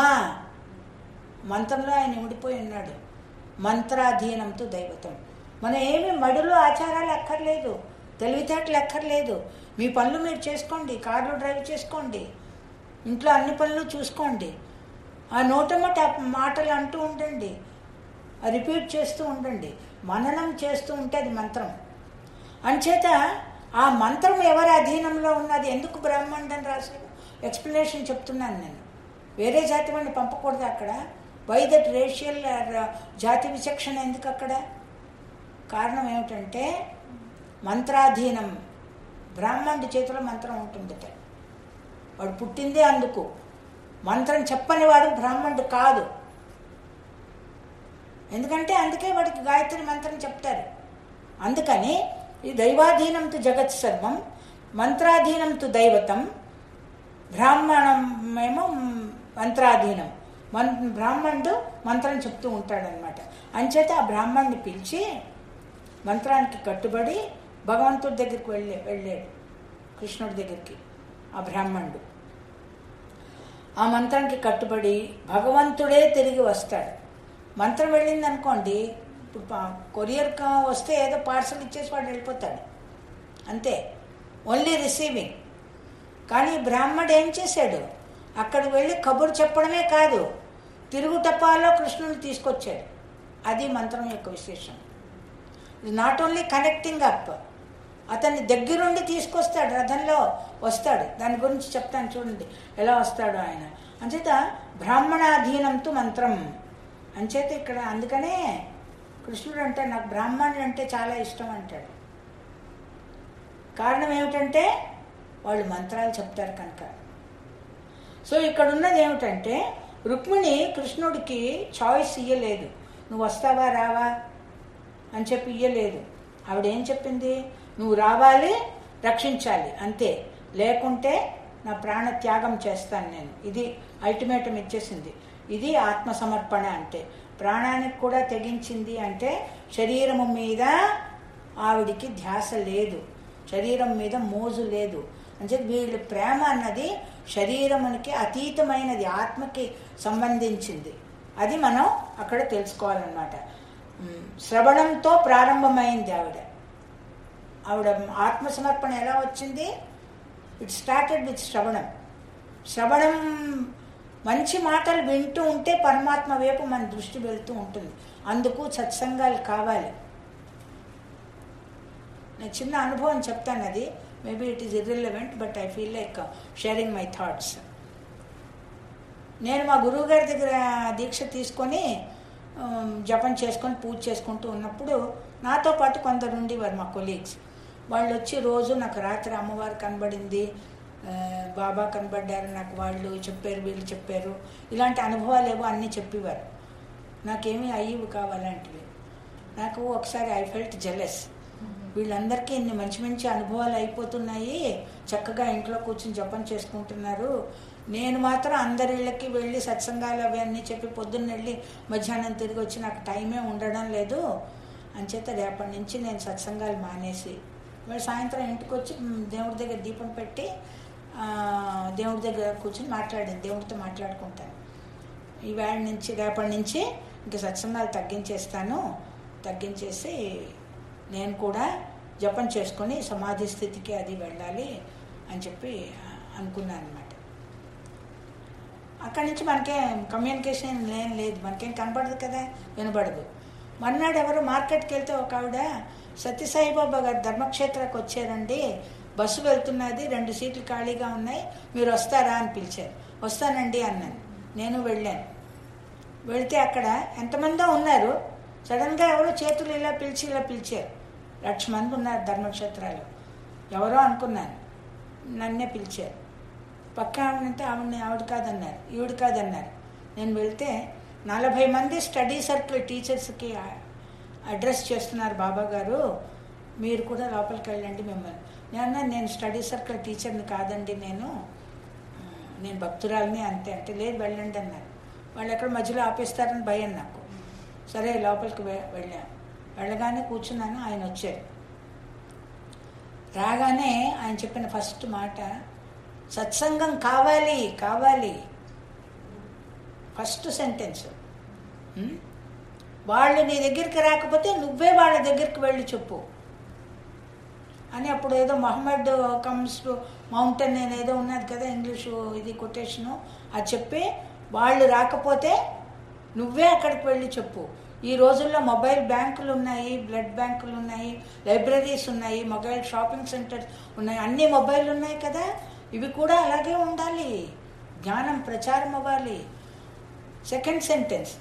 మంత్రంలో ఆయన ఇమిడిపోయి ఉన్నాడు. మంత్రాధీనంతో దైవతం. మనం ఏమి మడులు ఆచారాలు అక్కర్లేదు, తెలివితేటలు అక్కర్లేదు. మీ పనులు మీరు చేసుకోండి, కార్లు డ్రైవ్ చేసుకోండి, ఇంట్లో అన్ని పనులు చూసుకోండి. ఆ నోటమట మాటలు అంటూ ఉండండి, రిపీట్ చేస్తూ ఉండండి, మననం చేస్తూ ఉంటే అది మంత్రం. అంచేత ఆ మంత్రం ఎవరి అధీనంలో ఉన్నది? ఎందుకు బ్రాహ్మణుడని రాశారు? ఎక్స్ప్లెనేషన్ చెప్తున్నాను నేను. వేరే జాతి వాడిని పంపకూడదు అక్కడ. వై దట్ రేషియల్ జాతి విచక్షణ ఎందుకు అక్కడ? కారణం ఏమిటంటే మంత్రాధీనం. బ్రాహ్మణుడి చేతిలో మంత్రం ఉంటుంది, వాడు పుట్టిందే అందుకు. మంత్రం చెప్పని వాడు బ్రాహ్మణుడు కాదు. ఎందుకంటే అందుకే వాడికి గాయత్రి మంత్రం చెప్తారు. అందుకని ఈ దైవాధీనంతో జగత్ సర్వం, మంత్రాధీనంతో దైవతం, బ్రాహ్మణం ఏమో మంత్రాధీనం. బ్రాహ్మణుడు మంత్రం చెప్తూ ఉంటాడనమాట. అంచేత ఆ బ్రాహ్మణుని పిలిచి మంత్రానికి కట్టుబడి భగవంతుడి దగ్గరికి వెళ్ళాడు కృష్ణుడి దగ్గరికి. ఆ బ్రాహ్మణుడు ఆ మంత్రానికి కట్టుబడి భగవంతుడే తిరిగి వస్తాడు. మంత్రం వెళ్ళింది అనుకోండి, ఇప్పుడు కొరియర్ వస్తే ఏదో పార్సల్ ఇచ్చేసి వాడు వెళ్ళిపోతాడు, అంతే, ఓన్లీ రిసీవింగ్. కానీ బ్రాహ్మడు ఏం చేశాడు? అక్కడ వెళ్ళి కబురు చెప్పడమే కాదు, తిరుగుటప్పాలో కృష్ణుని తీసుకొచ్చాడు. అది మంత్రం యొక్క విశేషం. నాట్ ఓన్లీ కనెక్టింగ్ అప్, అతన్ని దగ్గరుండి తీసుకొస్తాడు, రథంలో వస్తాడు. దాని గురించి చెప్తాను చూడండి ఎలా వస్తాడు ఆయన. అంచేత బ్రాహ్మణాధీనంతో మంత్రం. అంచేత ఇక్కడ అందుకనే కృష్ణుడు అంటే నాకు బ్రాహ్మణుడు అంటే చాలా ఇష్టం అంటాడు. కారణం ఏమిటంటే వాళ్ళు మంత్రాలు చెప్తారు కనుక. సో ఇక్కడ ఉన్నది ఏమిటంటే రుక్మిణి కృష్ణుడికి చాయిస్ ఇయ్యలేదు, నువ్వు వస్తావా రావా అని చెప్పి ఇయ్యలేదు. ఆవిడేం చెప్పింది? నువ్వు రావాలి, రక్షించాలి, అంతే, లేకుంటే నా ప్రాణ త్యాగం చేస్తాను నేను. ఇది అల్టిమేటం ఇచ్చేసింది. ఇది ఆత్మసమర్పణ అంటే. ప్రాణానికి కూడా తెగించింది అంటే శరీరము మీద ఆవిడికి ధ్యాస లేదు, శరీరం మీద మోజు లేదు. అంటే వీళ్ళ ప్రేమ అన్నది శరీరమునికి అతీతమైనది, ఆత్మకి సంబంధించింది. అది మనం అక్కడ తెలుసుకోవాలన్నమాట. శ్రవణంతో ప్రారంభమైంది ఆవిడ. ఆవిడ ఆత్మసమర్పణ ఎలా వచ్చింది? ఇట్ స్టార్టెడ్ విత్ శ్రవణం. శ్రవణం, మంచి మాటలు వింటూ ఉంటే పరమాత్మ వైపు మన దృష్టి వెళ్తూ ఉంటుంది. అందుకు సత్సంగాలు కావాలి. నేను చిన్న అనుభవం చెప్తాను, అది maybe it is irrelevant but I feel like sharing my thoughts. నేను మా గురువు గారి దగ్గర దీక్ష తీసుకొని జపం చేసుకొని పూజ చేసుకుంటూ ఉన్నప్పుడు నాతో పాటు కొందరు ఉండేవారు మా కొలీగ్స్. వాళ్ళు వచ్చి రోజు నాకు రాత్రి అమ్మవారు కనబడింది, బాబా కనబడ్డారు నాకు, వాళ్ళు చెప్పారు వీళ్ళు చెప్పారు, ఇలాంటి అనుభవాలు ఏవో అన్నీ చెప్పేవారు. నాకేమీ అయ్యేవి కావాలంటివి. నాకు ఒకసారి ఐ ఫెల్ట్ జెలెస్, వీళ్ళందరికీ ఇన్ని మంచి మంచి అనుభవాలు అయిపోతున్నాయి, చక్కగా ఇంట్లో కూర్చొని జపం చేసుకుంటున్నారు, నేను మాత్రం అందరి ఇళ్ళకి వెళ్ళి సత్సంగాలు అవి అన్నీ చెప్పి పొద్దున్న వెళ్ళి మధ్యాహ్నం తిరిగి వచ్చి నాకు టైమే ఉండడం లేదు. అంచేత రేపటి నుంచి నేను సత్సంగాలు మానేసి వాళ్ళు సాయంత్రం ఇంటికి వచ్చి దేవుడి దగ్గర దీపం పెట్టి దేవుడి దగ్గర కూర్చొని మాట్లాడాను, దేవుడితో మాట్లాడుకుంటాను. ఈవేళ నుంచి రేపటి నుంచి ఇంకా సత్సంగాలు తగ్గించేసి నేను కూడా జపం చేసుకొని సమాధి స్థితికి అది వెళ్ళాలి అని చెప్పి అనుకున్నాను అనమాట. అక్కడి నుంచి మనకేం కమ్యూనికేషన్ ఏం లేదు, మనకేం కనపడదు కదా, వినపడదు. మర్నాడు ఎవరు మార్కెట్కి వెళ్తే ఒక ఆవిడ సత్యసాయిబాబా గారు ధర్మక్షేత్రానికి వచ్చారండి, బస్సు వెళ్తున్నది, 2 సీట్లు ఖాళీగా ఉన్నాయి, మీరు వస్తారా అని పిలిచారు. వస్తానండి అన్నాను. నేను వెళ్ళాను. వెళితే అక్కడ ఎంతమందో ఉన్నారు. సడన్గా ఎవరో చేతులు ఇలా పిలిచారు. 1,00,000 మంది ఉన్నారు ధర్మక్షేత్రాలు. ఎవరో అనుకున్నాను, నన్నే పిలిచారు. పక్క ఆవిడంటే ఆవిడ కాదన్నారు, ఈవిడ కాదన్నారు. నేను వెళ్తే 40 మంది స్టడీ సర్కిల్ టీచర్స్కి అడ్రస్ చేస్తున్నారు బాబా గారు, మీరు కూడా లోపలికి వెళ్ళండి మిమ్మల్ని. నేను స్టడీ సర్కిల్ టీచర్ని కాదండి, నేను భక్తురాలని అంతే అంటే, లేదు వెళ్ళండి అన్నారు. వాళ్ళు ఎక్కడ మధ్యలో ఆపేస్తారని భయం నాకు. సరే లోపలికి వెళ్ళాను. వెళ్ళగానే కూర్చున్నాను. ఆయన వచ్చారు. రాగానే ఆయన చెప్పిన ఫస్ట్ మాట సత్సంగం కావాలి. First sentence. వాళ్ళు నీ దగ్గరికి రాకపోతే నువ్వే వాళ్ళ దగ్గరికి వెళ్ళి చెప్పు అని. అప్పుడు ఏదో మహమ్మద్ కమ్స్ టు మౌంటైన్ ఏదో ఉన్నది కదా ఇంగ్లీషు, ఇది కొటేషను, అది చెప్పి వాళ్ళు రాకపోతే నువ్వే అక్కడికి వెళ్ళి చెప్పు. ఈ రోజుల్లో మొబైల్ బ్యాంకులు ఉన్నాయి, బ్లడ్ బ్యాంకులు ఉన్నాయి, లైబ్రరీస్ ఉన్నాయి, మొబైల్ షాపింగ్ సెంటర్స్ ఉన్నాయి, అన్నీ మొబైల్ ఉన్నాయి కదా, ఇవి కూడా అలాగే ఉండాలి, జ్ఞానం ప్రచారం అవ్వాలి. సెకండ్ సెంటెన్స్,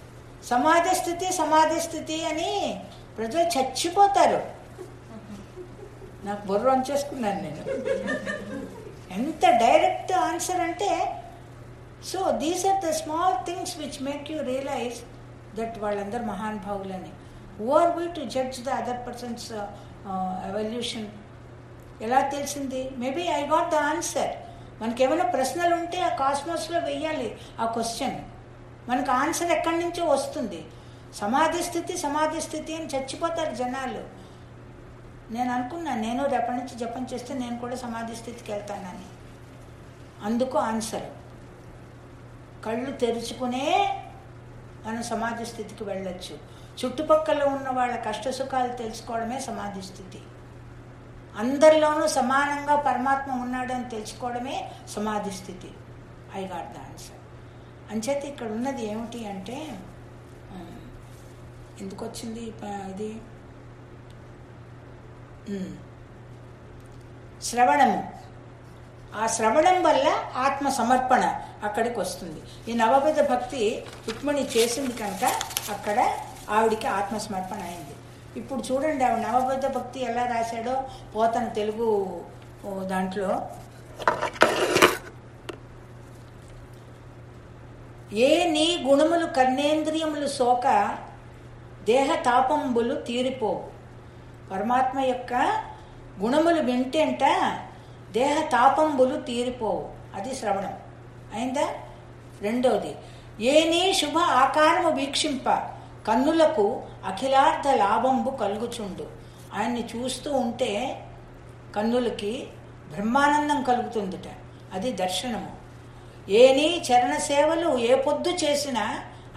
సమాధి స్థితి అని ప్రజలు చచ్చిపోతారు. నాకు బుర్ర ఆన్ చేసుకున్నాను నేను, ఎంత డైరెక్ట్ ఆన్సర్ అంటే. So these are the small things which make you realise that వాళ్ళందరూ మహానుభావులని. Who are we to judge the other person's evolution? ఎలా తెలిసింది? Maybe I got the answer. మనకేమైనా ప్రశ్నలు ఉంటే ఆ కాస్మోస్లో వెయ్యాలి ఆ క్వశ్చన్, మనకు ఆన్సర్ ఎక్కడి నుంచో వస్తుంది. సమాధి స్థితి అని చచ్చిపోతారు జనాలు. నేను అనుకున్నాను, నేను రేపటి నుంచి జపం చేస్తే నేను కూడా సమాధి స్థితికి వెళ్తానని. అందుకు ఆన్సర్ కళ్ళు తెరుచుకునే మనం సమాధి స్థితికి వెళ్ళొచ్చు. చుట్టుపక్కల ఉన్న వాళ్ళ కష్టసుఖాలు తెలుసుకోవడమే సమాధి స్థితి. అందరిలోనూ సమానంగా పరమాత్మ ఉన్నాడని తెలుసుకోవడమే సమాధి స్థితి. I got the answer. అంచేత ఇక్కడ ఉన్నది ఏమిటి అంటే, ఎందుకు వచ్చింది ఇది? శ్రవణము. ఆ శ్రవణం వల్ల ఆత్మ సమర్పణ అక్కడికి వస్తుంది. ఈ నవవిధ భక్తి రుక్మిణి చేసింది కనుక అక్కడ ఆవిడికి ఆత్మసమర్పణ అయింది. ఇప్పుడు చూడండి ఆవిడ నవవిధ భక్తి ఎలా రాశాడో పోతన తెలుగు దాంట్లో. ఏ నీ గుణములు కర్ణేంద్రియములు సోక దేహ తాపంబులు తీరిపోవు. పరమాత్మ యొక్క గుణములు వింటేంట దేహ తాపంబులు తీరిపోవు. అది శ్రవణం అయిందా? రెండవది, ఏ నీ శుభ ఆకారము వీక్షింప కన్నులకు అఖిలార్థ లాభంబు కలుగుచుండు. ఆయన్ని చూస్తూ ఉంటే కన్నులకి బ్రహ్మానందం కలుగుతుందిట, అది దర్శనము. ఏ నీ చరణ సేవలు ఏ పొద్దు చేసినా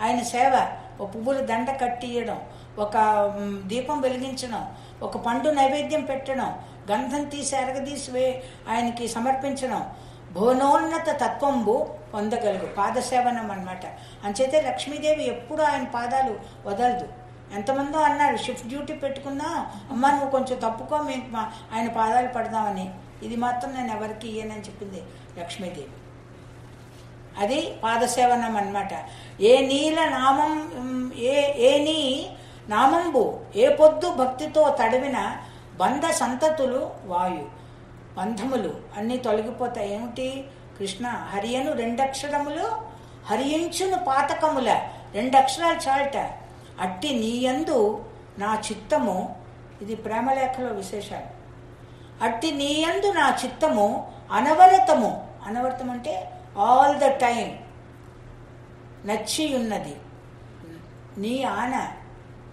ఆయన సేవ, ఓ పువ్వుల దండ కట్టియడం, ఒక దీపం వెలిగించడం, ఒక పండు నైవేద్యం పెట్టడం, గంధం తీసి అరగదీసి ఆయనకి సమర్పించడం, భువనోన్నత తత్వంబు పొందగలుగు పాదసేవనం అన్నమాట. అంచేతే లక్ష్మీదేవి ఎప్పుడు ఆయన పాదాలు వదలదు. ఎంతమందో అన్నారు షిఫ్ట్ డ్యూటీ పెట్టుకున్నా అమ్మ నువ్వు కొంచెం తప్పుకో మేము ఆయన పాదాలు పడదామని, ఇది మాత్రం నేను ఎవరికి ఇయ్యనని చెప్పింది లక్ష్మీదేవి. అది పాదసేవనం అన్నమాట. ఏ నీల నామం ఏ నీ నామంబు ఏ పొద్దు భక్తితో తడివిన బంధ సంతతులు వాయు బంధములు అన్నీ తొలగిపోతాయి. ఏమిటి కృష్ణ హరియను రెండక్షరములు హరియించును పాతకముల రెండక్షరాలు చాలట. అట్టి నీయందు నా చిత్తము, ఇది ప్రేమలేఖలో విశేషాలు. అట్టి నీయందు నా చిత్తము అనవరతము, అనవరతం అంటే ఆల్ ద టైం నచ్చి ఉన్నది. నీ ఆన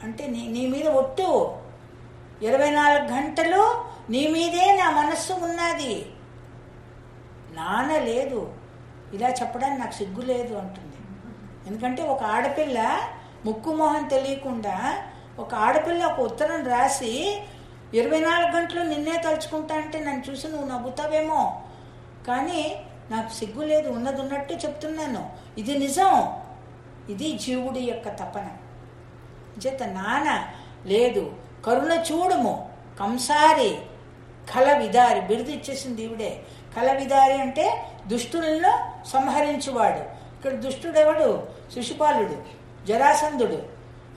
అంటే నీ మీద ఒట్టు, 24 గంటలు నీ మీదే నా మనస్సు ఉన్నది, నాన లేదు. ఇలా చెప్పడానికి నాకు సిగ్గు లేదు అంటుంది. ఎందుకంటే ఒక ఆడపిల్ల ముక్కు మొహం తెలియకుండా ఒక ఆడపిల్ల ఒక ఉత్తరం రాసి 24 గంటలు నిన్నే తలుచుకుంటా అంటే నన్ను చూసి నువ్వు నవ్వుతావేమో, కానీ నాకు సిగ్గు లేదు, ఉన్నది ఉన్నట్టు చెప్తున్నాను. ఇది నిజం, ఇది జీవుడి యొక్క తపన. చేత నాన లేదు కరుణ చూడము కంసారి కల విదారి, బిరుదు ఇచ్చేసింది ఈవిడే. కల విదారి అంటే దుష్టులలో సంహరించువాడు. ఇక్కడ దుష్టుడెవడు? శిశుపాలుడు, జరాసంధుడు.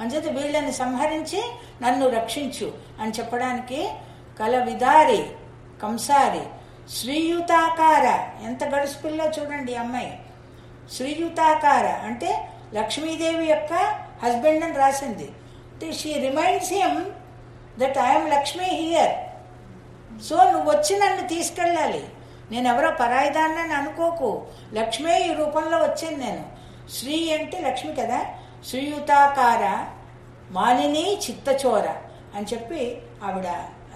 అంచేత వీళ్ళని సంహరించి నన్ను రక్షించు అని చెప్పడానికి కల విదారి కంసారి. శ్రీయుతాకార, ఎంత గడుసు పిల్లో చూడండి అమ్మాయి. శ్రీయుతాకార అంటే లక్ష్మీదేవి యొక్క హస్బెండ్ అని రాసింది. అంటే she reminds him that I'm Lakshmi here, so నువ్వు వచ్చి నన్ను తీసుకెళ్ళాలి, నేను ఎవరో పరాయిదాన్ని అనుకోకు, లక్ష్మీ ఈ రూపంలో వచ్చింది నేను. శ్రీ అంటే లక్ష్మి కదా, శ్రీయుతాకార మాలిని చిత్తచోర అని చెప్పి ఆవిడ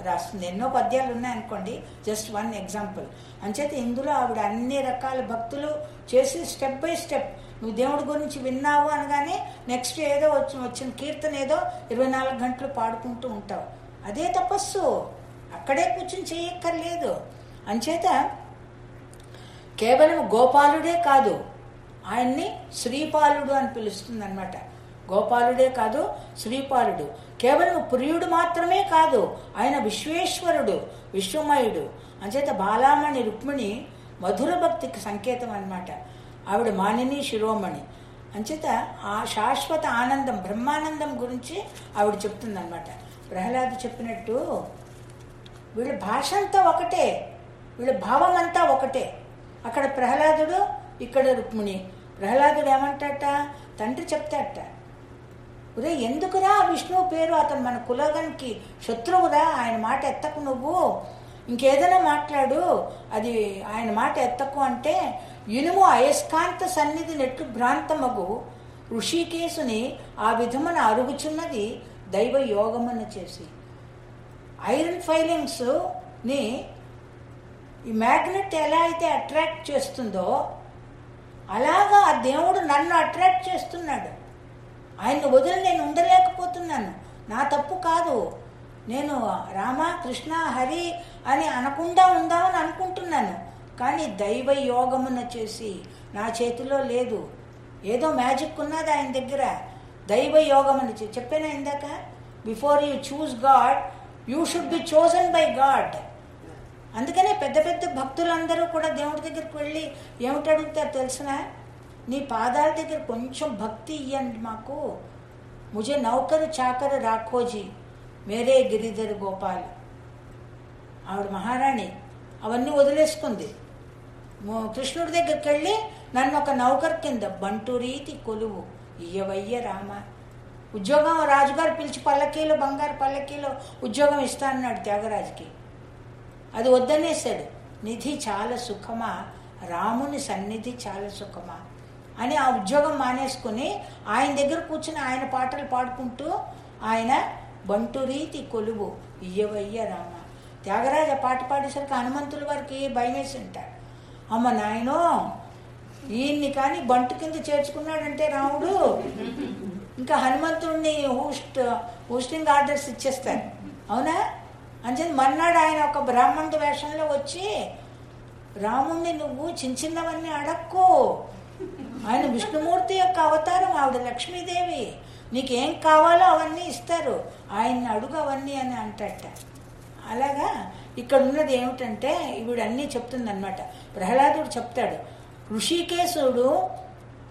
రాస్తుంది. ఎన్నో పద్యాలు ఉన్నాయనుకోండి, జస్ట్ వన్ ఎగ్జాంపుల్. అంచేత ఇందులో ఆవిడ అన్ని రకాల భక్తులు చేసి స్టెప్ బై స్టెప్, నువ్వు దేవుడి గురించి విన్నావు అనగానే నెక్స్ట్ ఏదో వచ్చిన కీర్తన ఏదో 24 గంటలు పాడుకుంటూ ఉంటావు. అదే తపస్సు, అక్కడే కూర్చొని చేయక్కర్లేదు. అంచేత కేవలం గోపాలుడే కాదు, ఆయన్ని శ్రీపాలుడు అని పిలుస్తుంది అనమాట. గోపాలుడే కాదు శ్రీపాలుడు, కేవలం ప్రియుడు మాత్రమే కాదు, ఆయన విశ్వేశ్వరుడు, విశ్వమయుడు. అంచేత బాలామణి రుక్మిణి మధుర భక్తికి సంకేతం అన్నమాట. ఆవిడ మానిని శిరోమణి. అంచేత ఆ శాశ్వత ఆనందం, బ్రహ్మానందం గురించి ఆవిడ చెప్తుందన్నమాట. ప్రహ్లాదు చెప్పినట్టు వీళ్ళ భాష అంతా ఒకటే, వీళ్ళ భావం అంతా ఒకటే. అక్కడ ప్రహ్లాదుడు, ఇక్కడ రుక్మిణి. ప్రహ్లాదుడు ఏమంటాట, తండ్రి చెప్తాట, ఒరే ఎందుకురా విష్ణువు పేరు, అతను మన కులగనికి శత్రువురా, ఆయన మాట ఎత్తకు నువ్వు, ఇంకేదైనా మాట్లాడు, అది ఆయన మాట ఎత్తకు అంటే, ఇనుము అయస్కాంత సన్నిధి నెట్టు భ్రాంతమగు ఋషికేశుని ఆ విధమున అరుగుచున్నది దైవ యోగమని చేసి, ఐరన్ ఫైలింగ్స్ని ఈ మ్యాగ్నెట్ ఎలా అయితే అట్రాక్ట్ చేస్తుందో అలాగా ఆ దేవుడు నన్ను అట్రాక్ట్ చేస్తున్నాడు. ఆయన్ని వదిలి నేను ఉండలేకపోతున్నాను, నా తప్పు కాదు, నేను రామ కృష్ణ హరి అని అనకుండా ఉందామని అనుకుంటున్నాను, కానీ దైవ యోగమున చేసి, నా చేతిలో లేదు, ఏదో మ్యాజిక్ ఉన్నది ఆయన దగ్గర. దైవ యోగమున చేసి చెప్పాను ఇందాక, before you choose God you should be chosen by God. అందుకనే పెద్ద పెద్ద భక్తులందరూ కూడా దేవుడి దగ్గరికి వెళ్ళి ఏమిటి అడుగుతారు తెలిసిన, నీ పాదాల దగ్గర కొంచెం భక్తి ఇవ్వండి మాకు, ముజే నౌకరు చాకరు రాఖోజీ మేరే గిరిధర్ గోపాల్. ఆవిడ మహారాణి అవన్నీ వదిలేసుకుంది, కృష్ణుడి దగ్గరికి వెళ్ళి నన్ను ఒక నౌకర్ కింద బంటూరీతి కొలువు ఇయ్యవయ్య రామ, ఉద్యోగం రాజుగారు పిలిచి పల్లకీలో బంగారు పల్లకీలో ఉద్యోగం ఇస్తా అన్నాడు త్యాగరాజుకి, అది వద్దనేసాడు. నిధి చాలా సుఖమా, రాముని సన్నిధి చాలా సుఖమా అని ఆ ఉద్యోగం మానేసుకుని ఆయన దగ్గర కూర్చుని ఆయన పాటలు పాడుకుంటూ ఆయన బంటురీతి కొలువు ఇయ్యవయ్య రామ. త్యాగరాజ పాట పాడేసరికి హనుమంతుల వారికి భయం వేసి ఉంటాడు, అమ్మ నాయనో ఈయన్ని కానీ బంటు కింద చేర్చుకున్నాడంటే రాముడు ఇంకా హనుమంతుడిని హోస్టింగ్ ఆర్డర్స్ ఇచ్చేస్తారు, అవునా? అంచేది మర్నాడు ఆయన ఒక బ్రాహ్మణుడి వేషంలో వచ్చి, రాముణ్ణి నువ్వు చించినవన్నీ అడక్కో, ఆయన విష్ణుమూర్తి యొక్క అవతారం, ఆవిడ లక్ష్మీదేవి, నీకేం కావాలో అవన్నీ ఇస్తారు, ఆయన్ని అడుగు అవన్నీ అని అంటట. అలాగా ఇక్కడ ఉన్నది ఏమిటంటే ఈవిడ అన్నీ చెప్తుందన్నమాట. ప్రహ్లాదుడు చెప్తాడు, ఋషికేశుడు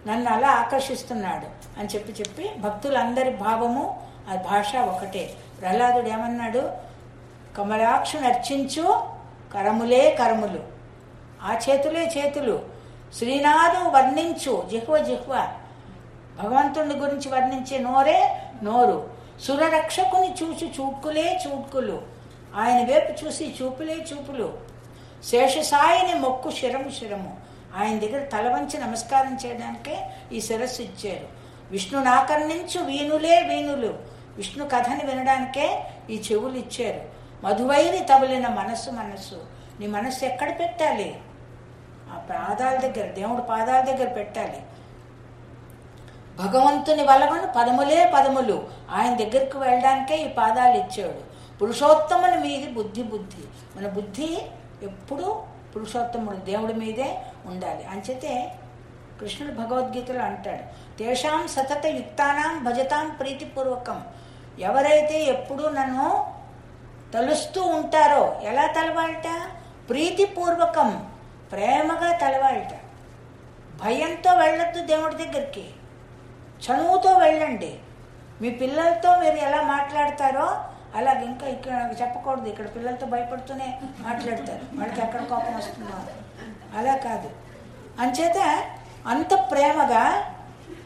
నన్ను అలా ఆకర్షిస్తున్నాడు అని చెప్పి చెప్పి భక్తులందరి భావము ఆ భాష ఒకటే. ప్రహ్లాదుడు ఏమన్నాడు, కమలాక్షుని అర్చించు కరములే కరములు, ఆ చేతులే చేతులు, శ్రీనాథు వర్ణించు జిహ్వ జిహ్వ, భగవంతుని గురించి వర్ణించే నోరే నోరు, సురరక్షకుని చూసి చూపులే చూపులు, ఆయన వైపు చూసి చూపులే చూపులు, శేషసాయిని మొక్కు శిరము శిరము, ఆయన దగ్గర తల వంచి నమస్కారం చేయడానికే ఈ శిరస్సు ఇచ్చారు, విష్ణుని ఆకర్ణించు వీణులే వీణులు, విష్ణు కథని వినడానికే ఈ చెవులు ఇచ్చారు, మధువైని తగిలిన మనస్సు మనస్సు, నీ మనస్సు ఎక్కడ పెట్టాలి? ఆ పాదాల దగ్గర, దేవుడి పాదాల దగ్గర పెట్టాలి, భగవంతుని వలవను పదములే పదములు, ఆయన దగ్గరకు వెళ్ళడానికే ఈ పాదాలు ఇచ్చాడు, పురుషోత్తముని మీది బుద్ధి బుద్ధి, మన బుద్ధి ఎప్పుడు పురుషోత్తముడు దేవుడి మీదే ఉండాలి. అంచేతే కృష్ణుడు భగవద్గీతలో అంటాడు, తేషాం సతత యుక్తానాం భజతాం ప్రీతిపూర్వకం, ఎవరైతే ఎప్పుడూ నన్ను తలుస్తూ ఉంటారో, ఎలా తలవాలట? ప్రీతిపూర్వకం, ప్రేమగా తలవాలట, భయంతో వెళ్ళొద్దు దేవుడి దగ్గరికి, చనువుతో వెళ్ళండి. మీ పిల్లలతో మీరు ఎలా మాట్లాడతారో అలాగే ఇంకా ఇక్కడ నాకు చెప్పకూడదు, ఇక్కడ పిల్లలతో భయపడుతూనే మాట్లాడతారు, వాళ్ళకి ఎక్కడ కోపం వస్తుందో, అలా కాదు. అంచేత అంత ప్రేమగా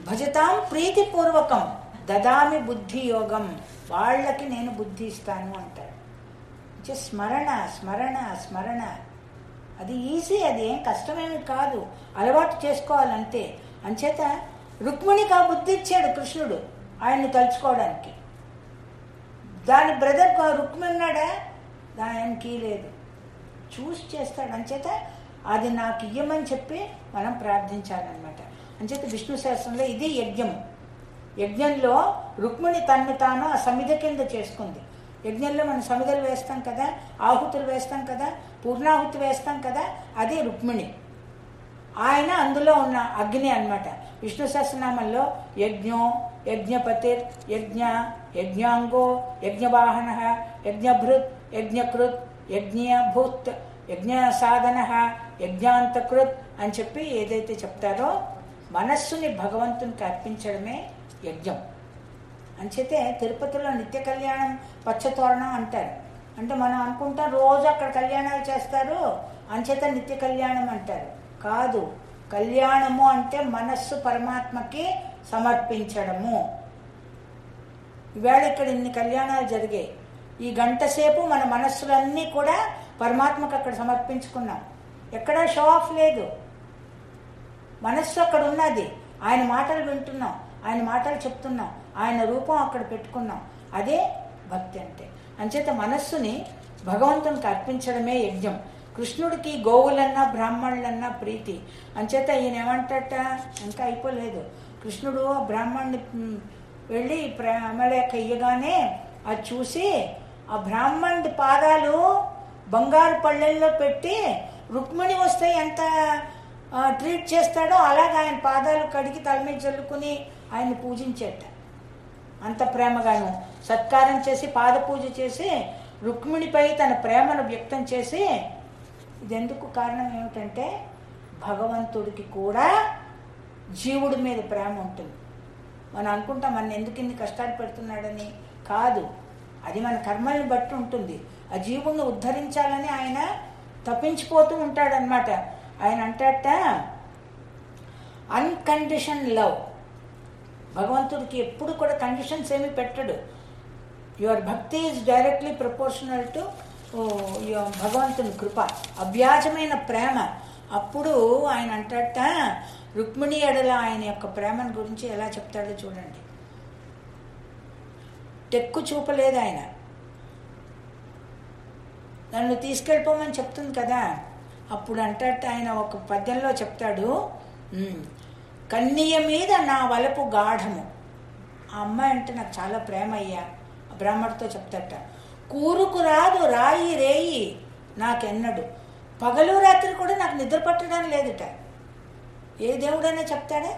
భజతాం ప్రీతిపూర్వకం దదామి బుద్ధి యోగం, వాళ్ళకి నేను బుద్ధి ఇస్తాను అంటాడు. స్మరణ స్మరణ స్మరణ, అది ఈజీ, అది ఏం కష్టమేమి కాదు, అలవాటు చేసుకోవాలంతే. అంచేత రుక్మిణికి ఆ బుద్ధి ఇచ్చాడు కృష్ణుడు ఆయన్ని తలుచుకోవడానికి. దాని బ్రదర్ రుక్మి ఉన్నాడా, దానికి లేదు, చూసి చేస్తాడు. అంచేత అది నాకు ఇయ్యమని చెప్పి మనం ప్రార్థించాలన్నమాట. అంచేత విష్ణు శాస్త్రంలో ఇది యజ్ఞము. యజ్ఞంలో రుక్మిణి తన్ను తాను ఆ సమిధ కింద చేసుకుంది. యజ్ఞంలో మనం సమిధలు వేస్తాం కదా, ఆహుతులు వేస్తాం కదా, పూర్ణాహుతి వేస్తాం కదా, అదే రుక్మిణి, ఆయన అందులో ఉన్న అగ్ని అన్నమాట. విష్ణు సహస్రనామంలో యజ్ఞో యజ్ఞపతిర్ యజ్ఞ యజ్ఞాంగో యజ్ఞవాహన యజ్ఞభృత్ యజ్ఞకృత్ యజ్ఞభూత్ యజ్ఞ సాధన యజ్ఞాంతకృత్ అని చెప్పి ఏదైతే చెప్తారో మనస్సుని భగవంతునికి అర్పించడమే యజ్ఞం. అంచేతే తిరుపతిలో నిత్య కళ్యాణం పచ్చతోరణం అంటారు. అంటే మనం అనుకుంటాం రోజు అక్కడ కళ్యాణాలు చేస్తారు అంచేత నిత్య కళ్యాణం అంటారు. కాదు, కళ్యాణము అంటే మనస్సు పరమాత్మకి సమర్పించడము. ఇవాళ ఇక్కడ ఇన్ని కళ్యాణాలు జరిగాయి, ఈ గంట సేపు మన మనస్సులన్నీ కూడా పరమాత్మకు అక్కడ సమర్పించుకున్నాం, ఎక్కడా షో ఆఫ్ లేదు, మనస్సు అక్కడ ఉన్నది, ఆయన మాటలు వింటున్నాం, ఆయన మాటలు చెప్తున్నాం, ఆయన రూపం అక్కడ పెట్టుకున్నాం, అదే భక్తి అంటే. అంచేత మనస్సుని భగవంతునికి అర్పించడమే యజ్ఞం. కృష్ణుడికి గోవులన్నా బ్రాహ్మణులన్నా ప్రీతి. అంచేత ఈయన ఏమంటాట, ఇంకా అయిపోలేదు, కృష్ణుడు బ్రాహ్మణుని వెళ్ళి ప్రేమలేఖ ఇయ్యగానే అది చూసి ఆ బ్రాహ్మణుడి పాదాలు బంగారు పళ్ళెల్లో పెట్టి రుక్మిణి వస్తే ఎంత ట్రీట్ చేస్తాడో అలాగే ఆయన పాదాలు కడిగి తల మీద చల్లుకుని ఆయన్ని పూజించేట. అంత ప్రేమగాను సత్కారం చేసి పాద పూజ చేసి రుక్మిణిపై తన ప్రేమను వ్యక్తం చేసి, ఇదెందుకు కారణం ఏమిటంటే భగవంతుడికి కూడా జీవుడి మీద ప్రేమ ఉంటుంది. మనం అనుకుంటాం మన ఎందుకు ఇన్ని కష్టాలు పెడుతున్నాడని, కాదు, అది మన కర్మల్ని బట్టి ఉంటుంది. ఆ జీవుడిని ఉద్ధరించాలని ఆయన తప్పించిపోతూ ఉంటాడనమాట. ఆయన అంటాట అన్కండిషన్ లవ్, భగవంతుడికి ఎప్పుడు కూడా కండిషన్స్ ఏమీ పెట్టడు. Your bhakti is directly proportional to your భగవంతుని కృప, అవ్యాజమైన ప్రేమ. అప్పుడు ఆయన అంటాట రుక్మిణి ఎడల ఆయన యొక్క ప్రేమను గురించి ఎలా చెప్తాడో చూడండి. టెక్కు చూపలేదు ఆయన, నన్ను తీసుకెళ్ళిపోమని చెప్తుంది కదా, అప్పుడు అంటట ఆయన ఒక పద్యంలో చెప్తాడు, కన్నీయ మీద నా వలపు గాఢము, ఆ అమ్మాయి అంటే నాకు చాలా ప్రేమ అయ్యా బ్రాహ్మడితో చెప్తాట. కూరుకు రాదు రాయి రేయి నాకెన్నడు, పగలు రాత్రి కూడా నాకు నిద్ర పట్టడం లేదుట. ఏ దేవుడైనా చెప్తాడే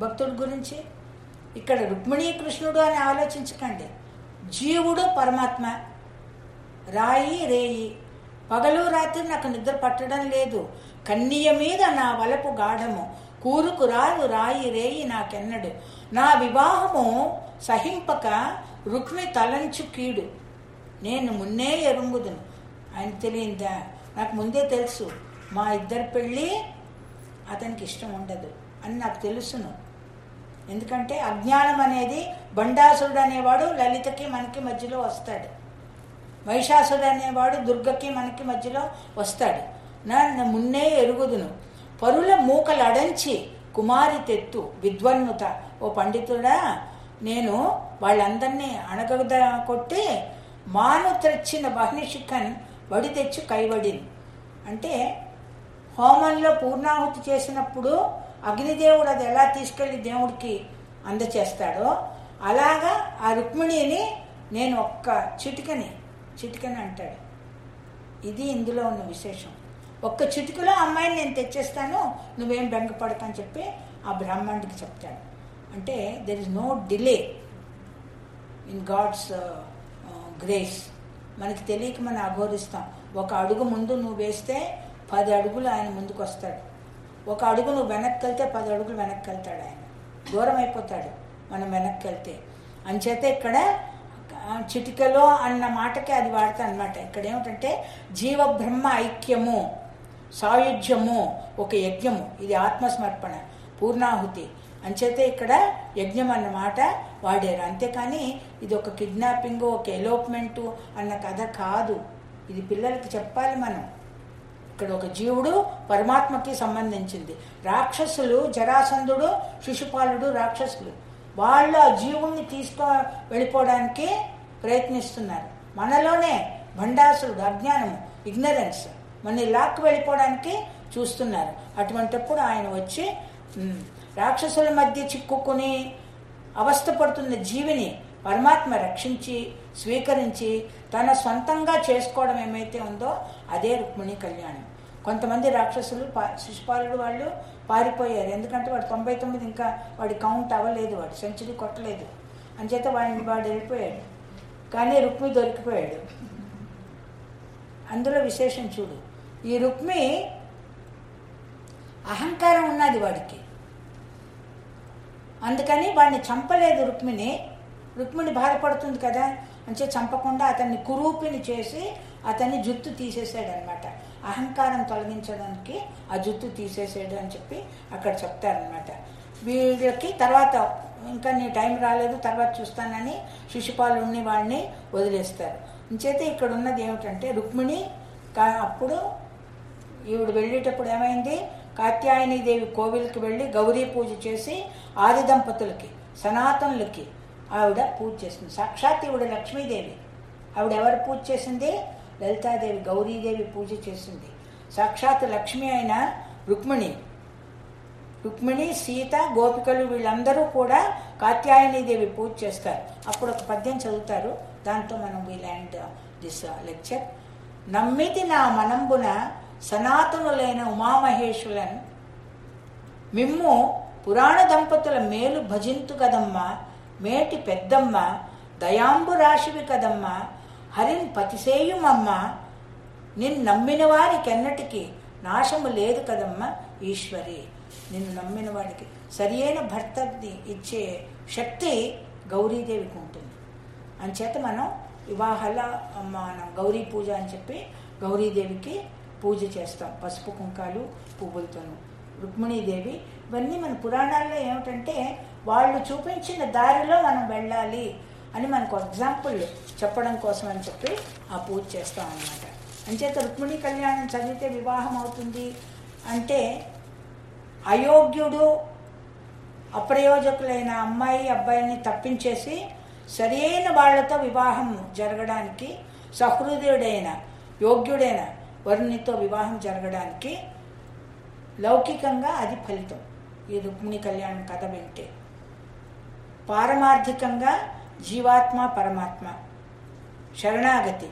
భక్తుడి గురించి. ఇక్కడ రుక్మిణి కృష్ణుడు అని ఆలోచించకండి, జీవుడు పరమాత్మ. రాయి రేయి పగలు రాత్రి నాకు నిద్ర పట్టడం లేదు, కన్నీయ మీద నా వలపు గాఢము, కూరుకు రాదు రాయి రేయి నాకెన్నడు, నా వివాహము సహింపక రుక్మి తలంచు కీడు, నేను మున్నే ఎరుంగుదును. ఆయన తెలియందా, నాకు ముందే తెలుసు మా ఇద్దరి పెళ్ళి అతనికి ఇష్టం ఉండదు అని నాకు తెలుసును. ఎందుకంటే అజ్ఞానం అనేది బండాసురుడు అనేవాడు లలితకి మనకి మధ్యలో వస్తాడు, మహిషాసుడు అనేవాడు దుర్గకి మనకి మధ్యలో వస్తాడు. నన్ను మున్నే ఎరుగుదును, పరుల మూకలు అడంచి కుమారి తెత్తు విద్వన్నుత. ఓ పండితుడా, నేను వాళ్ళందరినీ అణగద కొట్టి మాను తెచ్చిన బహ్నిశిఖన్ వడి తెచ్చు కైవడింది. అంటే హోమంలో పూర్ణాహుతి చేసినప్పుడు అగ్నిదేవుడు అది ఎలా తీసుకెళ్ళి దేవుడికి అందచేస్తాడో అలాగా ఆ రుక్మిణిని నేను ఒక్క చిటికని అంటాడు. ఇది ఇందులో ఉన్న విశేషం. ఒక్క చిటికలో అమ్మాయిని నేను తెచ్చేస్తాను, నువ్వేం బెంగపడకని చెప్పి ఆ బ్రాహ్మణుడికి చెప్తాడు. అంటే there is no delay in God's grace. మనకి తెలియక మనం అఘోరిస్తాం. ఒక అడుగు ముందు నువ్వు వేస్తే 10 అడుగులు ఆయన ముందుకు వస్తాడు, ఒక అడుగు నువ్వు వెనక్కి వెళ్తే 10 అడుగులు వెనక్కి వెళ్తాడు, ఆయన దూరం అయిపోతాడు మనం వెనక్కి వెళ్తే. అంచేతే ఇక్కడ చిటికలో అన్న మాటకి అది వాడతా అనమాట. ఇక్కడ ఏమిటంటే జీవ బ్రహ్మ ఐక్యము, సాయుధ్యము, ఒక యజ్ఞము, ఇది ఆత్మసమర్పణ, పూర్ణాహుతి. అంచేతే ఇక్కడ యజ్ఞం అన్నమాట వాడారు. అంతేకాని ఇది ఒక కిడ్నాపింగు, ఒక ఎలోప్మెంటు అన్న కథ కాదు. ఇది పిల్లలకి చెప్పాలి మనం. ఇక్కడ ఒక జీవుడు పరమాత్మకి సంబంధించింది. రాక్షసులు, జరాసంధుడు శిశుపాలుడు రాక్షసులు, వాళ్ళు ఆ జీవుణ్ణి వెళ్ళిపోవడానికి ప్రయత్నిస్తున్నారు. మనలోనే భండాసురుడు, అజ్ఞానము, ఇగ్నరెన్స్ మన లాక్కు వెళ్ళిపోవడానికి చూస్తున్నారు. అటువంటిప్పుడు ఆయన వచ్చి రాక్షసుల మధ్య చిక్కుకుని అవస్థపడుతున్న జీవిని పరమాత్మ రక్షించి స్వీకరించి తన సొంతంగా చేసుకోవడం ఏమైతే ఉందో అదే రుక్మిణి కళ్యాణం. కొంతమంది రాక్షసులు శిశుపాలుడు వాళ్ళు పారిపోయారు. ఎందుకంటే వాడు 99 ఇంకా వాడి కౌంట్ అవ్వలేదు, వాడు సెంచరీ కొట్టలేదు, అంచేత వాడు వెళ్ళిపోయాడు. కానీ రుక్మి దొరికిపోయాడు. అందులో విశేషం చూడు. ఈ రుక్మి అహంకారం ఉన్నది వాడికి, అందుకని వాడిని చంపలేదు రుక్మిణి. రుక్మిణి బాధపడుతుంది కదా అంటే చంపకుండా అతన్ని కురూపిని చేసి అతన్ని జుత్తు తీసేసాడు అనమాట. అహంకారం తొలగించడానికి ఆ జుత్తు తీసేసాడు అని చెప్పి అక్కడ చెప్తారనమాట. వీళ్ళకి తర్వాత ఇంకా నీ టైం రాలేదు, తర్వాత చూస్తానని శిశుపాలుని వాడిని వదిలేస్తారు. ఇంచేతే ఇక్కడ ఉన్నది ఏమిటంటే రుక్మిణి అప్పుడు ఈవిడు వెళ్ళేటప్పుడు ఏమైంది, కాత్యాయనీదేవి కోవిల్కి వెళ్ళి గౌరీ పూజ చేసి ఆది దంపతులకి సనాతనులకి ఆవిడ పూజ చేసింది. సాక్షాత్ ఈవిడ లక్ష్మీదేవి. ఆవిడ ఎవరు పూజ చేసింది? లలితాదేవి, గౌరీదేవి పూజ చేసింది. సాక్షాత్ లక్ష్మి అయిన రుక్మిణి, సీత, గోపికలు వీళ్ళందరూ కూడా కాత్యాయనీదేవి పూజ చేస్తారు. అప్పుడు ఒక పద్యం చదువుతారు, దాంతో మనం విల్ ఎండ్ దిస్ లెక్చర్. నమ్మితి నా మనంబున సనాతనులైన ఉమామహేశులను, మిమ్ము పురాణ దంపతుల మేలు భజింతు కదమ్మ, మేటి పెద్దమ్మ దయాంబు రాశివి కదమ్మ, హరిని పతిసేయుమమ్మ, నిన్ను నమ్మిన వారికి ఎన్నటికీ నాశము లేదు కదమ్మ ఈశ్వరి. నిన్ను నమ్మిన వాడికి సరియైన భర్తని ఇచ్చే శక్తి గౌరీదేవికి ఉంటుంది. అంచేత మనం వివాహాల మనం గౌరీ పూజ అని చెప్పి గౌరీదేవికి పూజ చేస్తాం, పసుపు కుంకాలు పువ్వులతోనూ. రుక్మిణీదేవి ఇవన్నీ మన పురాణాల్లో ఏమిటంటే వాళ్ళు చూపించిన దారిలో మనం వెళ్ళాలి అని మనకు ఎగ్జాంపుల్ చెప్పడం కోసం అని చెప్పి ఆ పూజ చేస్తాం అన్నమాట. అంచేత రుక్మిణి కళ్యాణం చదివితే వివాహం అవుతుంది అంటే అయోగ్యుడు అప్రయోజకులైన అమ్మాయి అబ్బాయిని తప్పించేసి సరైన వాళ్లతో వివాహం జరగడానికి, సహృదయుడైన యోగ్యుడైన వరుణితో వివాహం జరగడానికి లౌకికంగా అది ఫలితం ఈ రుక్మిణి కళ్యాణం కథ వింటే. పారమార్థికంగా జీవాత్మ పరమాత్మ శరణాగతి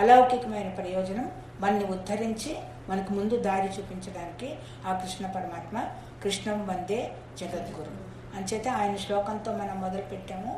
అలౌకికమైన ప్రయోజనం మనల్ని ఉద్ధరించి మనకు ముందు దారి చూపించడానికి ఆ కృష్ణ పరమాత్మ. కృష్ణం వందే జగద్గురు. అంచేత ఆయన శ్లోకంతో మనం మొదలుపెట్టాము.